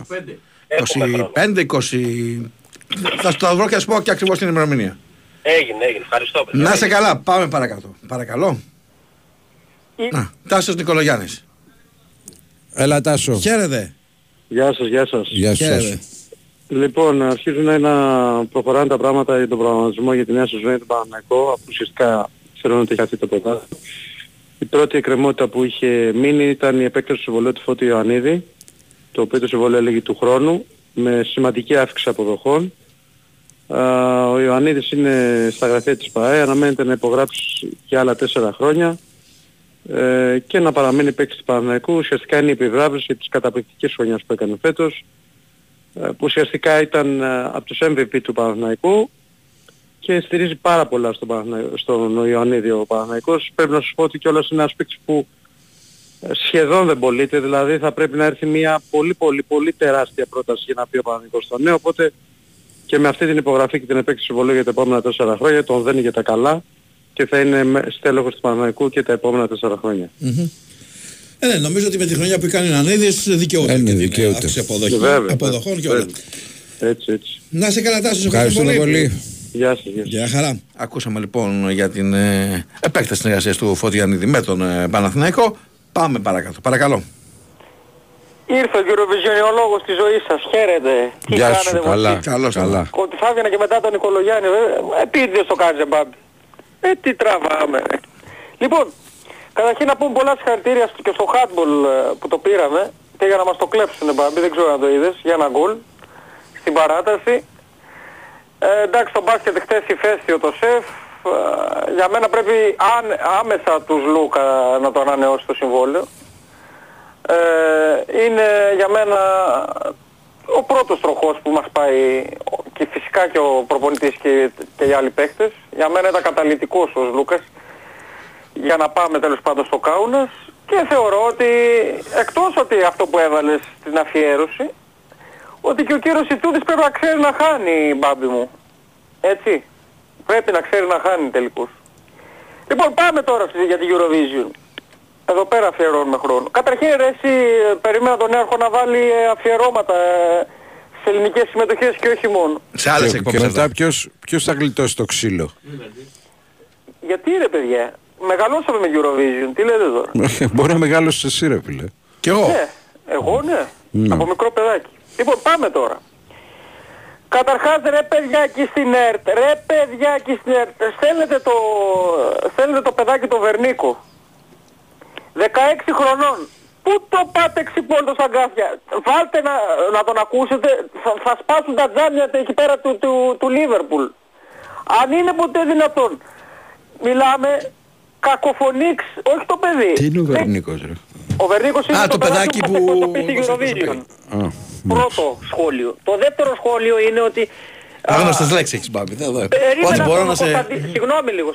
25-20. Θα σου τα βρω και θα σου πω και ακριβώς την ημερομηνία. Έγινε. Ευχαριστώ. Να σε καλά. Πάμε παρακάτω. Παρακαλώ. Τάσος Νικολογιάννης. Έλα Τάσο. Χαίρετε. Γεια σας. Λοιπόν, αρχίζουν να προχωράνε τα πράγματα για τον προγραμματισμό για τη νέα σεζόν του Παναθηναϊκού, αφού ουσιαστικά ξέρουν ότι έχει χαθεί το πρωτάθλημα. Η πρώτη εκκρεμότητα που είχε μείνει ήταν η επέκταση του συμβολαίου του Φώτη Ιωαννίδη, το οποίο το συμβόλαιο έλεγε του χρόνου. με σημαντική αύξηση αποδοχών. Ο Ιωαννίδης είναι στα γραφεία της ΠΑΕ, αναμένεται να υπογράψει και άλλα 4 χρόνια και να παραμείνει παίκτης του Παναθηναϊκού. Ουσιαστικά είναι η επιβράβευση της καταπληκτικής χρονιάς που έκανε φέτος, που ουσιαστικά ήταν από τους MVP του Παναθηναϊκού και στηρίζει πάρα πολλά στον Ιωαννίδη ο Παναθηναϊκός. Πρέπει να σας πω ότι κιόλας είναι ένας παίκτης που σχεδόν δεν πωλείται, δηλαδή θα πρέπει να έρθει μια πολύ τεράστια πρόταση για να πει ο Παναθηναϊκός στο νέο, οπότε και με αυτή την υπογραφή και την επέκταση συμβολίου για τα επόμενα 4 χρόνια τον δένει για τα καλά και θα είναι στέλεχος του Παναθηναϊκού και τα επόμενα 4 χρόνια. Mm-hmm. Νομίζω ότι με τη χρονιά που κάνει ο Ιωαννίδης δικαιούται την αύξηση αποδοχών και όλα. Έτσι. Να σε καλά, Τάσο, ευχαριστώ πολύ. Γεια σας. Γεια χαρά. Ακούσαμε λοιπόν για την επέκταση συνεργασίας του Φώτη Ιωαννίδη με τον Παναθηναϊκό. Πάμε παρακάτω. Παρακαλώ. Ήρθε ο Eurovisionολόγος της ζωής σας. Χαίρετε. Γεια σου. Καλά. Καλά. Κοντιφάγανε και μετά τον Νικολογιάννη. Επίτηδες το κάνεις, Μπάμπη. Τι τραβάμε. Λοιπόν, καταρχήν να πούμε πολλά συγχαρητήρια και στο handball που το πήραμε και για να μας το κλέψουνε, Μπάμπη. Δεν ξέρω αν το είδες. Για ένα γκολ. Στην παράταση. Εντάξει, το μπάσκετ χτες ηφαίστειο το σεφ. Για μένα πρέπει άμεσα του Σλούκα να το ανανεώσει το συμβόλαιο. Είναι για μένα ο πρώτος τροχός που μας πάει και φυσικά και ο προπονητής και οι άλλοι παίκτες. Για μένα ήταν καταλυτικός ο Σλούκας για να πάμε τέλος πάντων στο Κάουνας και θεωρώ ότι εκτός ότι αυτό που έβαλες στην αφιέρωση, ότι και ο κύριος Ιτούδης πρέπει να ξέρει να χάνει, Μπάμπη μου. Έτσι. Πρέπει να ξέρει να χάνει τελικούς. Λοιπόν, πάμε τώρα για την Eurovision. Εδώ πέρα αφιερώνουμε χρόνο. Καταρχήν ρε εσύ περίμενα τον Νέαρχο να βάλει αφιερώματα σε ελληνικές συμμετοχές και όχι μόνο. Σε άλλες εκπομπές. Και μετά ποιος θα γλιτώσει το ξύλο. Γιατί ρε παιδιά, μεγαλώσαμε με Eurovision, τι λέτε τώρα. Μπορεί να μεγάλωσες εσύ ρε φίλε. Κι εγώ. Ναι, εγώ ναι. Από μικρό παιδάκι. Λοιπόν, πάμε τώρα. Καταρχάς ρε παιδιάκι στην ΕΡΤ, στέλνετε το παιδάκι το Βερνίκο. 16 χρονών. Πού το πάτε ξυπόλτο σαν κάφια. Βάλτε να τον ακούσετε. Θα σπάσουν τα τζάμια εκεί πέρα του Λίβερπουλ. Αν είναι ποτέ δυνατόν. Μιλάμε κακοφωνίξ. Όχι το παιδί. Τι είναι ο Βερνίκος ρε. Ο Βερνίκος είναι το παιδάκι που εκπροσωπεί το Eurovision. Πρώτο σχόλιο. Το δεύτερο σχόλιο είναι ότι... Άγνωστες λέξεις, Μπάμπη. Συγγνώμη λίγο,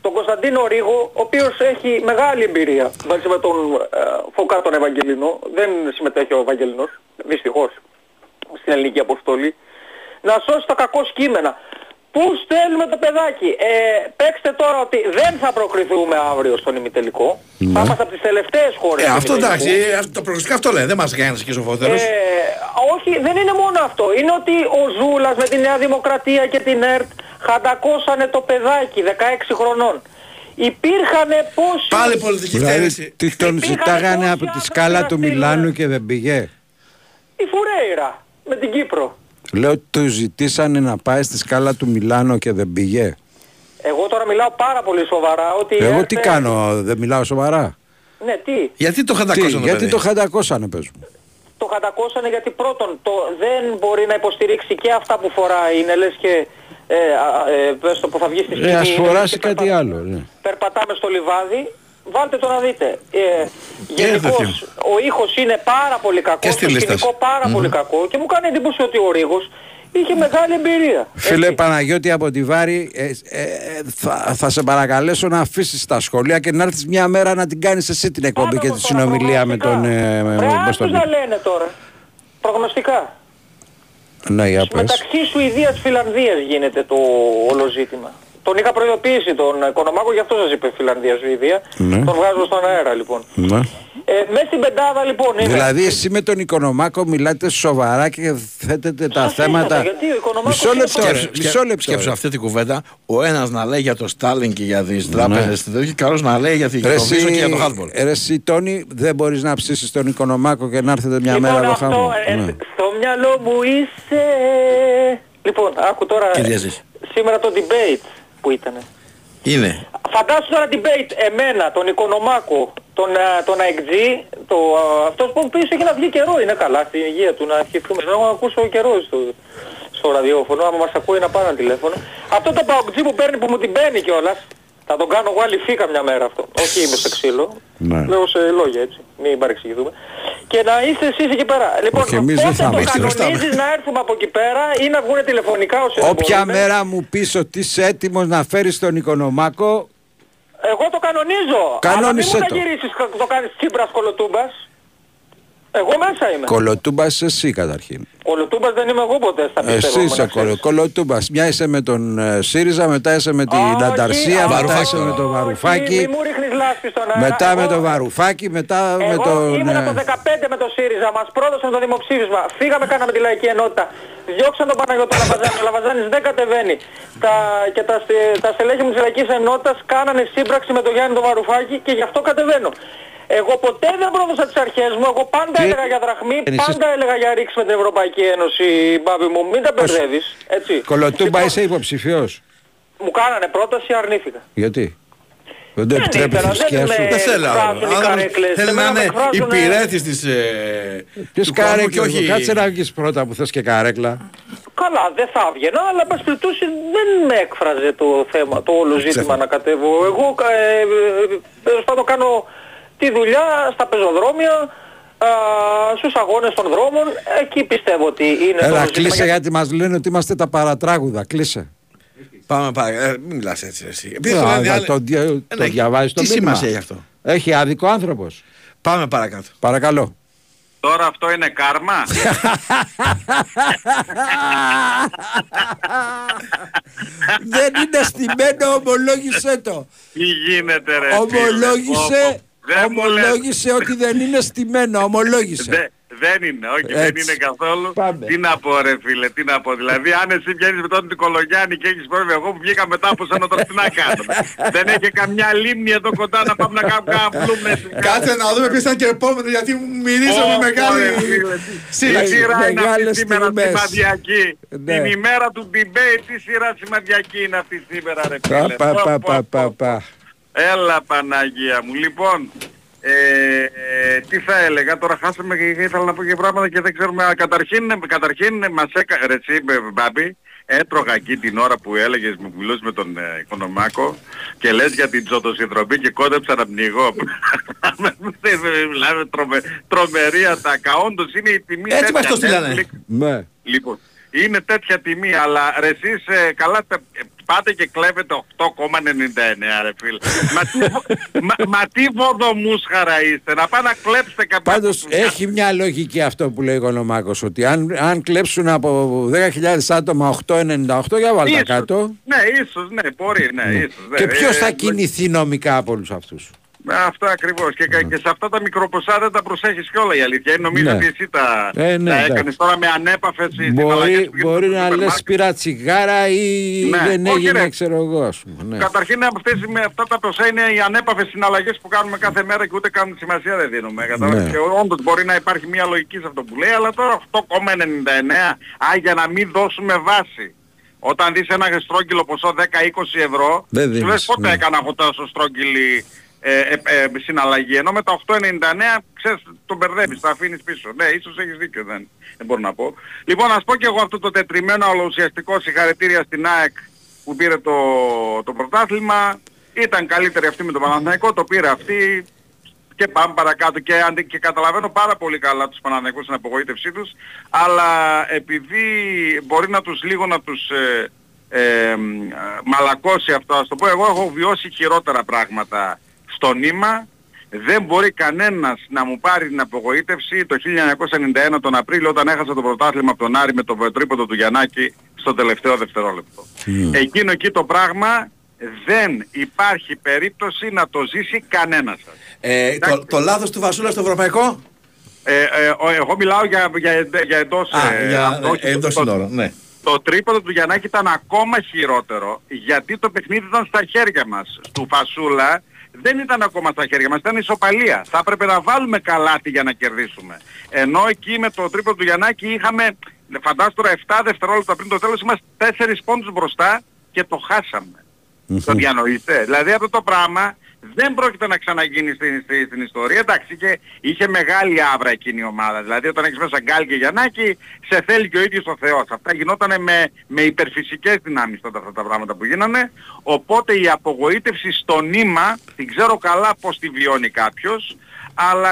Τον Κωνσταντίνο Ρίγο, ο οποίος έχει μεγάλη εμπειρία μαζί με τον Φωκά τον Ευαγγελινό, δεν συμμετέχει ο Ευαγγελινός, δυστυχώς, στην ελληνική αποστολή, να σώσει τα κακό σκήμενα. Πού στέλνουμε το παιδάκι. Παίξτε τώρα ότι δεν θα προκριθούμε αύριο στον ημιτελικό. Ναι. Θα είμαστε από τις τελευταίες χώρες. Αυτό εντάξει, το προκριστικά αυτό λέει, δεν μας κάνει και σοφότερος. Όχι, δεν είναι μόνο αυτό. Είναι ότι ο Ζούλας με τη Νέα Δημοκρατία και την ΕΡΤ χαντακώσανε το παιδάκι 16 χρονών. Υπήρχανε πόσοι... Πάλι πολιτική θέληση. Τι τον ζητάγανε από τη σκάλα του Μιλάνου και δεν πήγε. Η Φουρέιρα με την Κύπρο. Λέω ότι του ζητήσανε να πάει στη σκάλα του Μιλάνου και δεν πήγε. Εγώ τώρα μιλάω πάρα πολύ σοβαρά. Ότι εγώ τι κάνω, δεν μιλάω σοβαρά. Ναι, τι. Γιατί το χαντακώσανε. Γιατί το χαντακώσανε, πες μου. Το χαντακώσανε γιατί πρώτον δεν μπορεί να υποστηρίξει και αυτά που φοράει. Είναι λες και πες το που θα βγει στη σκηνή. Ας φοράσει κάτι άλλο. Ναι. Περπατάμε στο λιβάδι. Βάλτε το να δείτε. Γενικώς ο ήχος είναι πάρα πολύ κακός, το σκηνικό πάρα πολύ κακό και μου κάνει εντύπωση ότι ο Ρίγος είχε μεγάλη εμπειρία. Φίλε Παναγιώτη από τη Βάρη, θα σε παρακαλέσω να αφήσεις τα σχολεία και να έρθεις μια μέρα να την κάνεις εσύ την εκπομπή και τη συνομιλία με τον... Άκουσα λένε τώρα. Προγνωστικά. Μεταξύ Σουηδίας-Φιλανδίας γίνεται το όλο ζήτημα. Τον είχα προειδοποιήσει τον Οικονομάκο, γι' αυτό σας είπε Φιλανδία-Σουηδία. Ναι. Τον βγάζω στον αέρα λοιπόν. Ναι. Μες στην πεντάδα λοιπόν είναι... Δηλαδή εσύ με τον Οικονομάκο μιλάτε σοβαρά και θέτετε τα θέματα... Μισό λεπτό. Σκέψω αυτή την κουβέντα, ο ένας να λέει για το Στάλιν και για τις τράπεζες, και καλώς να λέει για την Ευρωβίζο και για το Χάρμπορ. Ρε εσύ Τόνι, δεν μπορείς να ψήσεις τον Οικονομάκο και να έρθετε μια μέρα εδώ χάμω. Στο μυαλό μου είσαι... Λοιπόν, άκου τώρα σήμερα το debate. Που ήτανε. Είναι. Φαντάσου τώρα debate εμένα, τον Οικονομάκο, τον Αεκτζή, αυτό. Αυτός που πίσω έχει να βγει καιρό, είναι καλά στην υγεία του, να σκεφτούμε. Να ακούσω καιρό στο ραδιόφωνο, άμα μας ακούει να πάρει τηλέφωνο. Αυτό το παοκτζή που παίρνει, που μου την παίρνει κιόλας, θα τον κάνω εγώ αληφή καμιά μέρα αυτό. Όχι είμαι σε ξύλο, ναι. Λέω σε λόγια έτσι, μην παρεξηγηθούμε. Και να είστε εσείς εκεί πέρα. Λοιπόν, πότε το κανονίζεις να έρθουμε από εκεί πέρα ή να βγουν τηλεφωνικά όσοι δεν μπορούμε. Όποια μέρα μου πεις ότι είσαι έτοιμος να φέρεις τον Οικονομάκο. Εγώ το κανονίζω. Κανόνισε το. Αλλά μην μου να γυρίσεις, το κάνεις Τσίπρας Κολοτούμπας. Εγώ μέσα είμαι. Κολοτούμπας εσύ καταρχήν. Κολοτούμπας δεν είμαι εγώ ποτέ στα πιστεύω. Εσύ είσαι Κολοτούμπας. Μια είσαι με τον ΣΥΡΙΖΑ, μετά είσαι με την Ανταρσία, μετά είσαι με τον Βαρουφάκη. Μη μου ρίχνεις λάσπη στον αέρα. Μετά με τον Βαρουφάκη, μετά με τον... Ήμουν από το 15 με τον ΣΥΡΙΖΑ, μας πρόδωσαν το δημοψήφισμα. Φύγαμε, κάναμε τη λαϊκή ενότητα. Διώξαν τον Παναγιώτο Λαφαζάνη. Ο Λαφαζάνης δεν κατεβαίνει. Και τα στελέχη μου της λαϊκής ενότητας κάνανε σύμπραξη με τον Γιάννη τον Βαρουφάκη και γι' αυτό κατεβαίνω. Εγώ ποτέ δεν πρόδωσα τις αρχές μου, εγώ πάντα έλεγα για δραχμή, πάντα έλεγα για ρίξη με την Ευρωπαϊκή Ένωση, μπάμπη μου, μην τα μπερδεύεις, έτσι. Κολοτούμπα είσαι υποψηφιός. Μου κάνανε πρόταση, αρνήθηκα. Γιατί? Δεν το επιτρέπεις τη σκιά σου. Δεν θέλω άλλο. Θέλουμε να είναι υπηρέτης της... Ποιες καρέκλες, κάτσε να βγεις πρώτα που θες και καρέκλα. Καλά, δεν θα έβγαινα, αλλά πας πλητούσει δεν με έκφραζε το θέμα, το όλο ζήτημα να κατέβω. Εγώ θα το κάνω... τη δουλειά στα πεζοδρόμια, στους αγώνες των δρόμων, εκεί πιστεύω ότι είναι... Έλα, κλείσε γιατί μας λένε ότι είμαστε τα παρατράγουδα, κλείσε. Πάμε, μην μιλάς έτσι εσύ. Το διαβάζεις το μήνυμα. Τι σημασία έχει αυτό? Έχει άδικο άνθρωπος. Πάμε παρακάτω. Παρακαλώ. Τώρα αυτό είναι κάρμα. Δεν είναι στημένο, ομολόγησε το. Τι γίνεται ρε. Ομολόγησε... Ομολόγησε ότι δεν είναι στημένο, ομολόγησε. Δεν είναι, όχι, δεν είναι καθόλου. Πάμε. Τι να πω ρε φίλε, τι να πω. Δηλαδή αν εσύ βγαίνεις με τον Νικολογιάννη και έχεις πρόβλημα, εγώ που βγήκα μετά από σαν τώρα τι να κάνω. Δεν έχει καμιά λίμνη εδώ κοντά να πάμε να κάνουμε καπλούμες. Κάτσε να δούμε ποιες ήταν και επόμενο, γιατί μυρίζομαι μεγάλη σειρά είναι αυτή σήμερα σημαδιακή. Την ημέρα του debate τι σειρά σημαδιακή είναι αυτή σήμερα ρε φίλε. Έλα Παναγία μου. Λοιπόν, τι θα έλεγα, τώρα χάσαμε και ήθελα να πω και πράγματα και δεν ξέρουμε. Καταρχήν μας έκανε, ρε εσύ μπάμπη, έτρωγα εκεί την ώρα που έλεγες, μου μιλούσες με τον Οικονομάκο και λες για την τζοτοσυνδρομή και κόντεψα να πνιγώ. Μιλάμε τρομερή ατάκα, όντως είναι η τιμή. Έτσι μας το στείλανε. Ναι. Λοιπόν, είναι τέτοια τιμή, αλλά ρε εσείς καλά τα... Πάτε και κλέβετε 8,99 ρε φίλε. Μα τι βοδομούσχαρα είστε, να πάτε να κλέψετε κάποια... Πάντως έχει μια λογική αυτό που λέει ο Οικονομάκος, ότι αν κλέψουν από 10.000 άτομα 8,98 για βάλτε κάτω. Ναι, ίσως, ναι, μπορεί, ναι, ίσως. Ναι. Και ποιος θα κινηθεί νομικά από όλους αυτούς. Αυτά ακριβώς και σε αυτά τα μικροποσά δεν τα προσέχεις κιόλα η αλήθεια. Νομίζω ότι εσύ τα έκανες τώρα με ανέπαφες. Μπορεί να λες πήρα τσιγάρα ή δεν έγινε ξέρω εγώ. Καταρχήν αυτά τα ποσά είναι οι ανέπαφες συναλλαγές που κάνουμε κάθε μέρα και ούτε κάνουν σημασία δεν δίνουμε. Και όντως μπορεί να υπάρχει μια λογική σε αυτό που λέει, αλλά τώρα 8,99 για να μην δώσουμε βάση. Όταν δεις ένα στρόγγυλο ποσό 10-20 ευρώ, σου λες πότε έκανα εγώ τόσο στρόγγυλη συναλλαγή, ενώ με τα 8,99 ξέρεις τον μπερδεύεις, τα αφήνεις πίσω. Ναι, ίσως έχεις δίκιο, δεν μπορώ να πω. Λοιπόν, ας πω και εγώ αυτό το τετριμένο αλλά ουσιαστικό συγχαρητήρια στην ΑΕΚ που πήρε το πρωτάθλημα. Ήταν καλύτερη αυτή με τον Παναθηναϊκό, το πήρε αυτή και πάμε παρακάτω και καταλαβαίνω πάρα πολύ καλά τους Παναθηναϊκούς στην απογοήτευσή τους, αλλά επειδή μπορεί να τους λίγο να τους... μαλακώσει αυτό, ας το πω, εγώ έχω βιώσει χειρότερα πράγματα στο νήμα. Δεν μπορεί κανένας να μου πάρει την απογοήτευση το 1991 τον Απρίλιο όταν έχασα το πρωτάθλημα από τον Άρη με το τρίποντο του Γιαννάκη στο τελευταίο δευτερόλεπτο. Εκείνο εκεί το πράγμα δεν υπάρχει περίπτωση να το ζήσει κανένας. Το λάθος του Βασούλα στο ευρωπαϊκό. Εγώ μιλάω για εντός συνόρων, ναι. Το τρίποδο του Γιαννάκη ήταν ακόμα χειρότερο γιατί το παιχνίδι ήταν στα χέρια μας. Του Φασούλα δεν ήταν ακόμα στα χέρια μας, ήταν ισοπαλία. Θα έπρεπε να βάλουμε καλάτι για να κερδίσουμε. Ενώ εκεί με το τρίποδο του Γιαννάκη είχαμε, φαντάστο 7 δευτερόλεπτα πριν το τέλος, είμαστε 4 πόντους μπροστά και το χάσαμε. Το διανοείστε. Δηλαδή αυτό το πράγμα δεν πρόκειται να ξαναγίνει στην ιστορία. Εντάξει, και είχε μεγάλη άβρα εκείνη η ομάδα. Δηλαδή όταν έχεις μέσα Γκάλ και Γιαννάκη, σε θέλει και ο ίδιος ο Θεός. Αυτά γινότανε με υπερφυσικές δυνάμεις τότε αυτά τα πράγματα που γίνανε. Οπότε η απογοήτευση στο νήμα, την ξέρω καλά πως τη βιώνει κάποιος, αλλά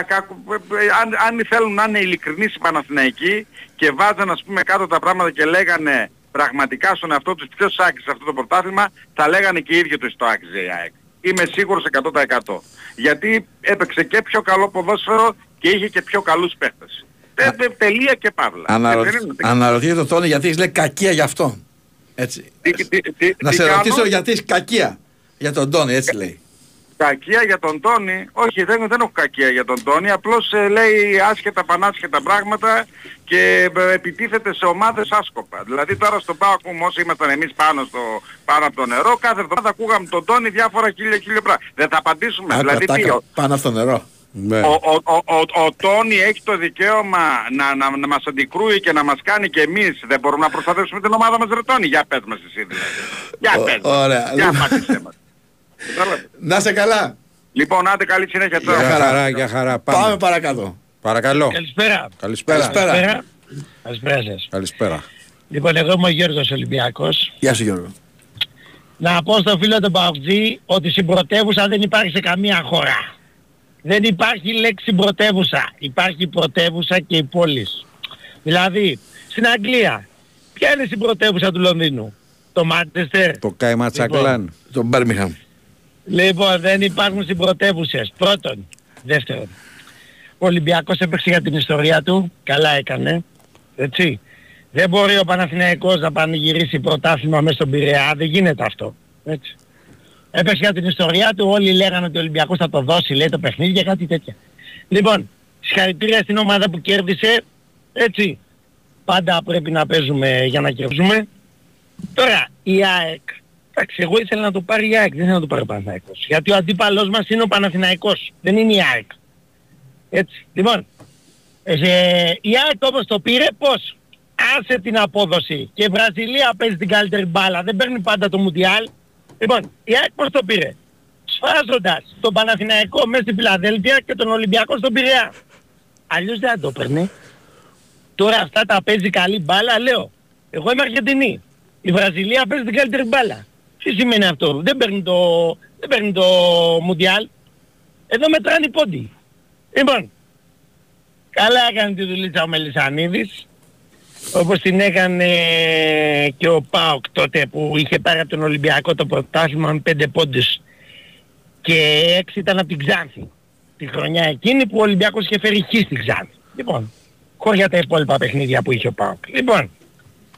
αν θέλουν να είναι ειλικρινείς οι Παναθηναϊκοί και βάζαν ας πούμε κάτω τα πράγματα και λέγανε πραγματικά στον εαυτό τους ποιος άξιζε αυτό το πρωτάθλημα, θα λέγανε και οι ίδιοι τους το άξιζε η ΑΕΚ. Είμαι σίγουρος 100%. Γιατί έπαιξε και πιο καλό ποδόσφαιρο και είχε και πιο καλούς παίχτες. Τελεία και παύλα. Αναρωτιέται το Τόνι γιατί λέει κακία γι' αυτό. Έτσι. Να σε ρωτήσω γιατί έχεις κακία για τον Τόνι, έτσι λέει. Κακία για τον Τόνι, όχι δεν έχω κακία για τον Τόνι, απλώς λέει άσχετα πανάσχετα πράγματα και επιτίθεται σε ομάδες άσκοπα. Δηλαδή τώρα στον ΠΑΟΚ όσο ήμασταν εμείς πάνω από το νερό, κάθε εβδομάδα ακούγαμε τον Τόνι διάφορα χίλια πράγματα. Δεν θα απαντήσουμε. Δηλαδή πάνω από το νερό. Ο Τόνι έχει το δικαίωμα να μας αντικρούει και να μας κάνει και εμείς. Δεν μπορούμε να προστατεύσουμε την ομάδα μας, ρε Τόνι. Για πες μας εσύ δηλαδή. Για πες μας. Για απάντησέ μας. Να σε καλά. Λοιπόν, άντε καλή συνέχεια τώρα. Για χαρά. Πάμε παρακάτω. Παρακαλώ. Καλησπέρα. Καλησπέρα. Λοιπόν, εγώ είμαι ο Γιώργος Ολυμπιακός. Γεια σου Γιώργο. Να πω στο φίλο τον Παουτζή ότι συμπρωτεύουσα δεν υπάρχει σε καμία χώρα. Δεν υπάρχει λέξη πρωτεύουσα. Υπάρχει πρωτεύουσα και οι πόλεις. Δηλαδή, στην Αγγλία, ποια είναι η πρωτεύουσα του Λονδίνου? Το Μάντσεστερ. Το Καϊματσακλάν. Το Μπέρμιγχαμ. Λοιπόν, δεν υπάρχουν συμπρωτεύουσες. Πρώτον. Δεύτερον. Ο Ολυμπιακός έπαιξε για την ιστορία του. Καλά έκανε. Έτσι. Δεν μπορεί ο Παναθηναϊκός να πανηγυρίσει πρωτάθλημα μέσα στον Πειραιά. Δεν γίνεται αυτό. Έτσι. Έπαιξε για την ιστορία του. Όλοι λέγανε ότι ο Ολυμπιακός θα το δώσει. Λέει το παιχνίδι και κάτι τέτοια. Λοιπόν, συγχαρητήρια στην ομάδα που κέρδισε. Έτσι. Πάντα πρέπει να παίζουμε για να κερδίζουμε. Τώρα, η ΑΕΚ, εντάξει, εγώ ήθελα να το πάρει η ΑΕΚ, δεν ήθελα να το πάρει ο Παναθηναϊκός. Γιατί ο αντίπαλός μας είναι ο Παναθηναϊκός, δεν είναι η ΑΕΚ. Έτσι, λοιπόν, η ΑΕΚ όπως το πήρε, πώς? Άσε την απόδοση. Και η Βραζιλία παίζει την καλύτερη μπάλα, δεν παίρνει πάντα το Μουντιάλ. Λοιπόν, η ΑΕΚ πώς το πήρε? Σφάζοντας τον Παναθηναϊκό μέσα στη Φιλαδέλφια και τον Ολυμπιακό στον Πειραιά. Αλλιώς δεν το παίρνει. Τώρα αυτά τα παίζει καλή μπάλα, λέω. Εγώ είμαι Αργεντινή. Η Βραζιλία παίζει την καλύτερη μπάλα. Τι σημαίνει αυτό? Δεν παίρνει το Μουντιάλ. Εδώ μετράνε οι πόντοι. Λοιπόν, καλά έκανε τη δουλίτσα ο Μελισσανίδης, όπως την έκανε και ο ΠΑΟΚ τότε που είχε πάρει από τον Ολυμπιακό το πρωτάθλημα με 5 πόντους και 6 ήταν από την Ξάνθη. Τη χρονιά εκείνη που ο Ολυμπιακός είχε φέρει χ στην Ξάνθη. Λοιπόν, χωριά τα υπόλοιπα παιχνίδια που είχε ο ΠΑΟΚ. Λοιπόν,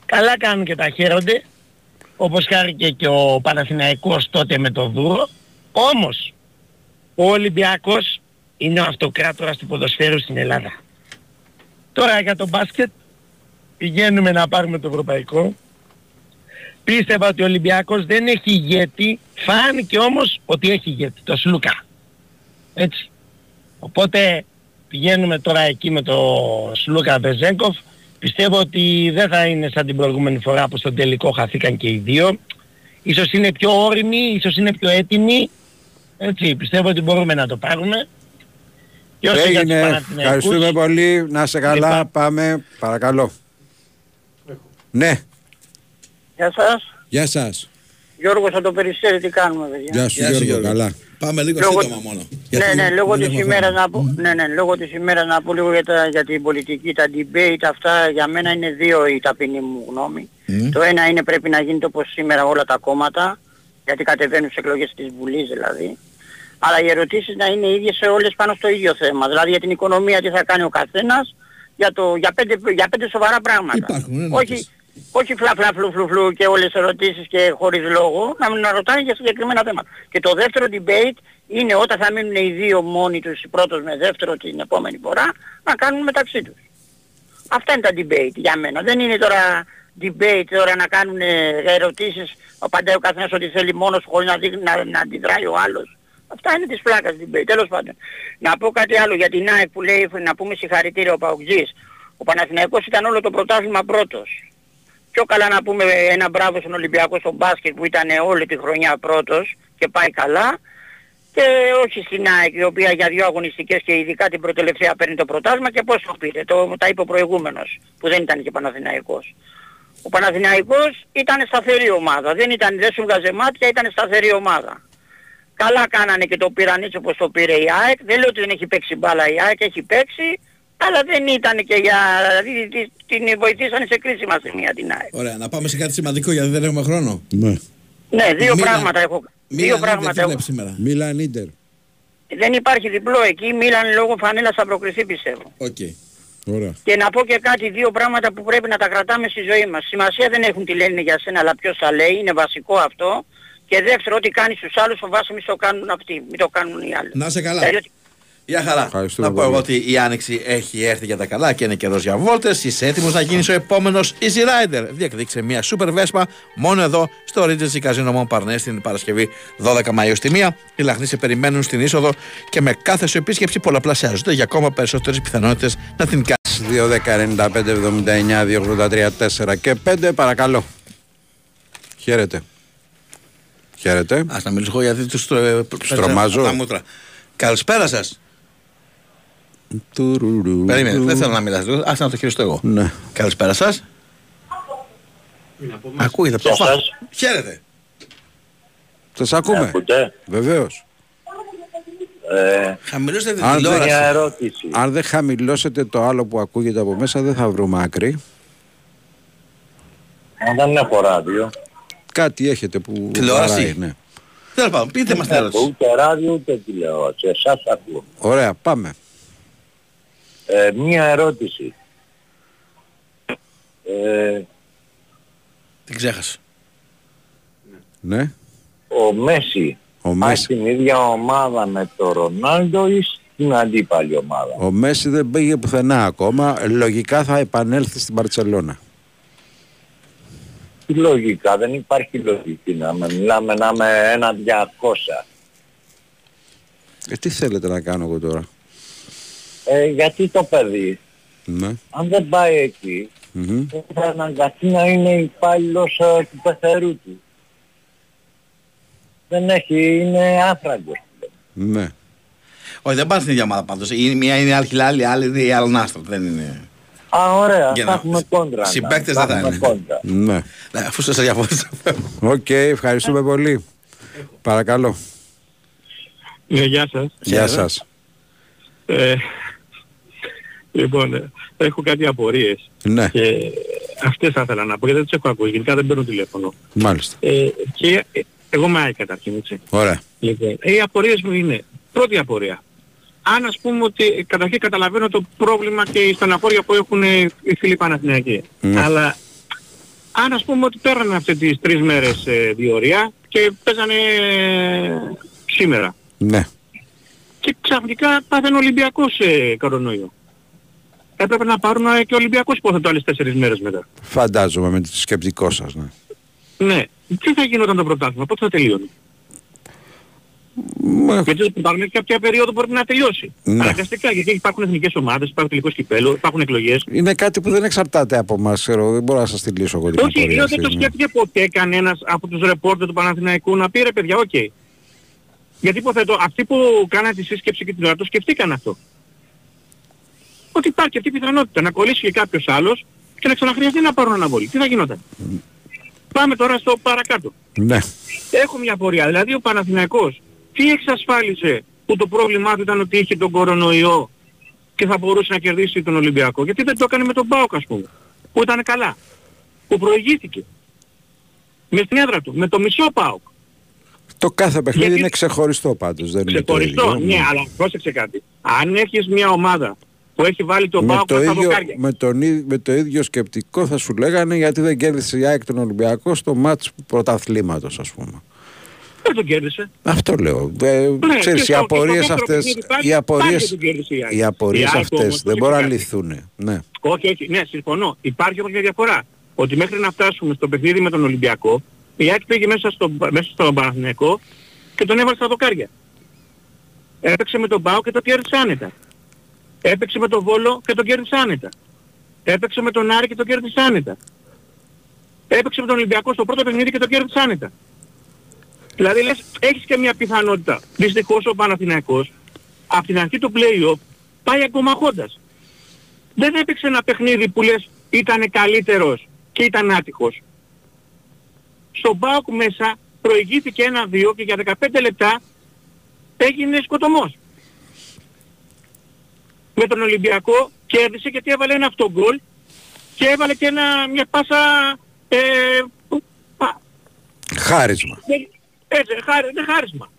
καλά κάνουν και τα χαίρονται, όπως χάρηκε και ο Παναθηναϊκός τότε με το Δούρο. Όμως, ο Ολυμπιακός είναι ο αυτοκράτορας του ποδοσφαίρου στην Ελλάδα. Τώρα για το μπάσκετ, πηγαίνουμε να πάρουμε το ευρωπαϊκό. Πίστευα ότι ο Ολυμπιακός δεν έχει ηγέτη, φάνηκε όμως ότι έχει ηγέτη, το Σλούκα. Έτσι. Οπότε πηγαίνουμε τώρα εκεί με το Σλούκα Βεζέγκοφ. Πιστεύω ότι δεν θα είναι σαν την προηγούμενη φορά που στον τελικό χαθήκαν και οι δύο. Ίσως είναι πιο όριμοι, ίσως είναι πιο έτοιμοι. Έτσι, πιστεύω ότι μπορούμε να το πάρουμε. Έγινε, ευχαριστούμε πολύ. Να σε καλά, πάμε. Παρακαλώ. Ναι. Γεια σας. Γεια σας. Γιώργος θα το περιστέρι, τι κάνουμε παιδιά? Γεια σου Γιώργο, καλά. Πάμε λίγο σύντομα μόνο. Ναι, λόγω της ημέρας να πω λίγο για την πολιτική, τα debate αυτά για μένα είναι δύο η ταπεινή μου γνώμη. Το ένα είναι πρέπει να γίνεται όπως σήμερα όλα τα κόμματα, γιατί κατεβαίνουν στις εκλογές της Βουλής δηλαδή. Αλλά οι ερωτήσεις να είναι ίδιες σε όλες πάνω στο ίδιο θέμα. Δηλαδή για την οικονομία τι θα κάνει ο καθένας, για πέντε σοβαρά πράγματα. Όχι φλαφλού και όλες τις ερωτήσεις και χωρίς λόγο, να ρωτάνε για συγκεκριμένα θέματα. Και το δεύτερο debate είναι όταν θα μείνουν οι δύο μόνοι τους, πρώτος με δεύτερο την επόμενη φορά, να κάνουν μεταξύ τους. Αυτά είναι τα debate για μένα. Δεν είναι τώρα debate τώρα να κάνουν ερωτήσεις, πάντα ο καθένας ό,τι θέλει μόνος χωρίς να αντιδράει ο άλλος. Αυτά είναι της πλάκας debate. Τέλος πάντων. Να πω κάτι άλλο για την ΑΕΚ που λέει, να πούμε συγχαρητήρια ο Παοκτζής. Ο Παναθηναϊκός ήταν όλο το πρωτάθλημα πρώτος. Πιο καλά να πούμε ένα μπράβο στον Ολυμπιακό στον μπάσκετ που ήταν όλη τη χρονιά πρώτος και πάει καλά. και όχι στην ΑΕΚ, η οποία για δύο αγωνιστικές και ειδικά την προτελευταία παίρνει το πρωτάθλημα και πώς το πήρε, τα είπε ο προηγούμενος, που δεν ήταν και Παναθηναϊκός. Ο Παναθηναϊκός ήταν σταθερή ομάδα, δεν σου βγάζε μάτια, ήταν σταθερή ομάδα. Καλά κάνανε και το πήραν έτσι όπως το πήρε η ΑΕΚ, δεν λέω ότι δεν έχει παίξει μπάλα η ΑΕΚ, έχει παίξει, αλλά δεν ήταν και για... δηλαδή την βοηθήσανε σε κρίσιμα σημεία την ΑΕΚ. Ωραία, να πάμε σε κάτι σημαντικό γιατί δεν έχουμε χρόνο. Ναι, δύο πράγματα έχω. Μίλαν Ίντερ. Δεν υπάρχει διπλό εκεί, Μίλαν λόγω φανέλας θα προκριθεί πιστεύω. Okay. Ωραία. Και να πω και κάτι, δύο πράγματα που πρέπει να τα κρατάμε στη ζωή μας. Σημασία δεν έχουν τι λένε για σένα, αλλά ποιος τα λέει, είναι βασικό αυτό. Και δεύτερο, ό,τι κάνεις στους άλλους φοβάσαι μη το κάνουν αυτοί, μη το κάνουν οι άλλοι. Να είσαι καλά. Γεια χαρά. Ευχαριστώ, να πω εγώ ότι η Άνοιξη έχει έρθει για τα καλά και είναι καιρός για βόλτες. Είσαι έτοιμος να γίνεις ο επόμενος Easy Rider. Διεκδίκησε μια super Vespa μόνο εδώ στο Regency Casino Mont Parnes την Παρασκευή 12 Μαΐου στη 1. Οι λαχνοί σε περιμένουν στην είσοδο και με κάθε σου επίσκεψη πολλαπλασιάζονται για ακόμα περισσότερες πιθανότητες να την κάνεις. 2-10-95-79-283-4 και 5. Παρακαλώ. Χαίρετε. Χαίρετε. Ας να μιλήσω γιατί τους στρωμάζω τα μούτρα. Καλησπέρα σας. Περίμενε, δεν θέλω να μιλάς. Ας να το χειριστώ εγώ. Ναι. Καλησπέρα σας. Ακούγεται από το φάσμα. Χαίρετε. Σας ακούμε. Βεβαίως. Χαμηλώστε την τηλεόραση. Αν δεν χαμηλώσετε το άλλο που ακούγεται από μέσα δεν θα βρούμε άκρη. Δεν έχω ράδιο. Κάτι έχετε που... Τηλεόραση. Ναι. Τέλος πάντων, πείτε μας την ερώτηση. Ούτε ράδιο ούτε τηλεόραση. Εσάς ακούω. Ωραία, πάμε. Μία ερώτηση. Την ξέχασα. Ναι. Ο Μέση. Πάει στην ίδια ομάδα με τον Ρονάλντο ή στην αντίπαλη ομάδα? Ο Μέση δεν πήγε πουθενά ακόμα. Λογικά θα επανέλθει στην Μπαρτσελώνα. Λογικά, δεν υπάρχει λογική να μιλάμε να με 1-200. Τι θέλετε να κάνω εγώ τώρα? Γιατί το παιδί, ναι, αν δεν πάει εκεί, θα αναγκαστεί να είναι υπάλληλος του πεθερού του. Δεν έχει, είναι άφραγκος. Ναι. Όχι, δεν πάνε στην ίδια ομάδα πάντως. Η μία είναι Αλχιλάλη, η άλλη είναι η Αλνάστρο. Δεν είναι... Α, ωραία, θα έχουμε κόντρα. Συμπαίκτες δεν θα είναι. Ναι. Αφού σας διαφορετικά. Οκ, ευχαριστούμε πολύ. Παρακαλώ. Γεια σας. Γεια σας. Λοιπόν, έχω κάτι απορίες. Ναι. Και αυτές θα ήθελα να πω, γιατί δεν τις έχω ακούσει. Γενικά δεν παίρνω τηλέφωνο. Μάλιστα. Και εγώ με άκουγα καταρχήν, έτσι. Ωραία. Λοιπόν, οι απορίες μου είναι, πρώτη απορία. Αν ας πούμε ότι καταρχήν καταλαβαίνω το πρόβλημα και η στεναχώρια που έχουν οι φίλοι Παναθηναϊκοί. Ναι. Αλλά αν ας πούμε ότι πέρανε αυτές τις τρεις μέρες διορία και παίζανε σήμερα. Ναι. Και ξαφνικά πάθαινε Ολυμπιακός κορονοϊό. Έπρεπε να πάρουν και Ολυμπιακός υποθέτω άλλες 4 μέρες μετά. Φαντάζομαι με το σκεπτικό σας, ναι. Ναι. Τι θα γινόταν το πρωτάθλημα, πότε θα τελειώνει? Γιατί υπάρχουν κάποια περίοδο που πρέπει να τελειώσει. Ναι. Αναγκαστικά, γιατί υπάρχουν εθνικές ομάδες, υπάρχει τελικό κυπέλλο, υπάρχουν εκλογές. Είναι κάτι που δεν εξαρτάται από εμάς, δεν μπορώ να σας τη λύσω εγώ την απορία. Όχι, δεν το σκέφτηκε ποτέ κανένας από τους ρεπόρτερ του Παναθηναϊκού να πει ρε παιδιά, οκ. Okay. Γιατί υποθέτω, αυτοί που κάνανε τη σύσκεψη και την ώρα το σκεφτήκαν αυτό. Ότι υπάρχει αυτή η πιθανότητα να κολλήσει και κάποιος άλλος και να ξαναχρειαστεί να πάρουν αναβολή. Τι θα γινόταν? Πάμε τώρα στο παρακάτω. Ναι. Έχω μια απορία. Δηλαδή ο Παναθηναϊκός τι εξασφάλισε που το πρόβλημά του ήταν ότι είχε τον κορονοϊό και θα μπορούσε να κερδίσει τον Ολυμπιακό? Γιατί δεν το έκανε με τον ΠΑΟΚ ας πούμε, που ήταν καλά, που προηγήθηκε με στην έδρα του, με το μισό ΠΑΟΚ. Το κάθε παιχνίδι γιατί... είναι ξεχωριστό πάντως, δεν ξεχωριστό, είναι το ίδιο. Ναι, αλλά πρόσεξε κάτι. Αν έχεις μια ομάδα που έχει βάλει τον ΠΑΟΚ στα δοκάρια... Με το ίδιο σκεπτικό θα σου λέγανε γιατί δεν κέρδισε η ΑΕΚ τον Ολυμπιακό στο μάτς πρωταθλήματος ας πούμε. Δεν τον κέρδισε. Αυτό λέω. Ξέρεις, οι απορίες αυτές, δεν μπορούν να λυθούν. Ναι. Όχι, όχι, ναι, συμφωνώ. Υπάρχει όμως μια διαφορά. Ότι μέχρι να φτάσουμε στο παιχνίδι με τον Ολυμπιακό, η ΑΕΚ πήγε μέσα στον Παναθηναϊκό και τον έβαλε στα δοκάρια. Έπαιξε με τον ΠΑΟ και τον κέρδισε άνετα. Έπαιξε με τον Βόλο και τον κέρδισε άνετα. Έπαιξε με τον Άρη και τον κέρδισε άνετα. Έπαιξε με τον Ολυμπιακό στο πρώτο παιχνίδι και τον κέρδισε άνετα. Δηλαδή λες, έχεις και μια πιθανότητα. Δυστυχώς ο Παναθηναϊκός από την αρχή του play-off πάει ακόμα χώντας. Δεν έπαιξε ένα παιχνίδι που λες ήτανε καλύτερος και ήταν άτυχος. Στον ΠΑΟΚ μέσα προηγήθηκε 1-2 και για 15 λεπτά έγινε σκοτωμός. Με τον Ολυμπιακό κέρδισε γιατί έβαλε ένα αυτογκολ και έβαλε και μια πάσα... χάρισμα. Έτσι, είναι χάρισμα.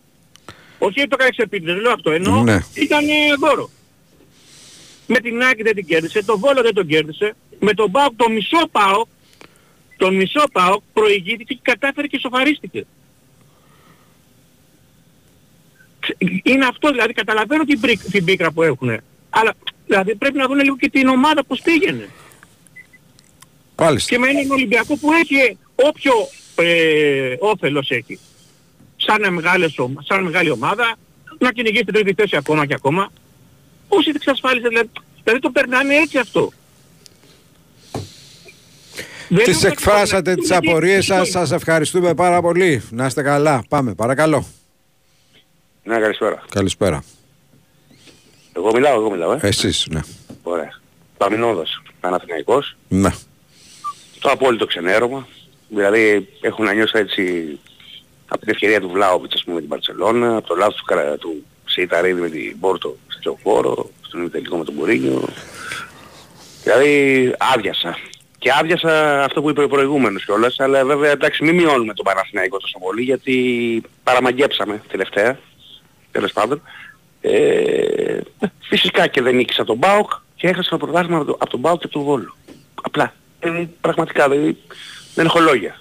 Όχι το κάνεις επίτηδες, λέω αυτό. Ενώ ναι. Ήταν δώρο. Με την Άκη δεν την κέρδισε, το Βόλο δεν τον κέρδισε. Με τον ΠΑΟΚ, τον μισό ΠΑΟΚ προηγήθηκε και κατάφερε και σοφαρίστηκε. Είναι αυτό δηλαδή, καταλαβαίνω την πίκρα που έχουν. Αλλά δηλαδή πρέπει να δουν λίγο και την ομάδα πως πήγαινε. Μάλιστα. Και με έναν Ολυμπιακό που έχει όποιο όφελος έχει. Σαν μεγάλη ομάδα, να κυνηγήσει την τρίτη θέση ακόμα και ακόμα. Όσοι δεν εξασφάλισε, δηλαδή το περνάνε έτσι αυτό. Τις εκφράσατε τις απορίες σας, σας ευχαριστούμε πάρα πολύ. Να είστε καλά, πάμε, παρακαλώ. Ναι, καλησπέρα. Καλησπέρα. Εγώ μιλάω. Εσείς, ναι. Ωραία. Παμινόδος, Παναθηναϊκός. Ναι. Το απόλυτο ξενέρωμα. Δηλαδή έχουν να νιώσω έτσι από την ευκαιρία του Βλάοβιτς, ας πούμε, με την Μπαρτσελώνα, από το λάθος του Σεϊταρίδη με την Πόρτο στο Λεωφόρο, στον ημιτελικό με τον Μουρίνιο. Δηλαδή άδειασα. Και άδειασα αυτό που είπε ο προηγούμενος κιόλας, αλλά βέβαια εντάξει μην μειώνουμε τον Παναθηναϊκό τόσο πολύ, γιατί παραμαγκέψαμε τελευταία, τέλος πάντων. Φυσικά και δεν νίκησα τον ΠΑΟΚ και έχασα το πρωτάθλημα από τον ΠΑΟΚ και από τον Βόλο. Απλά. Πραγματικά δηλαδή, δεν έχω λόγια.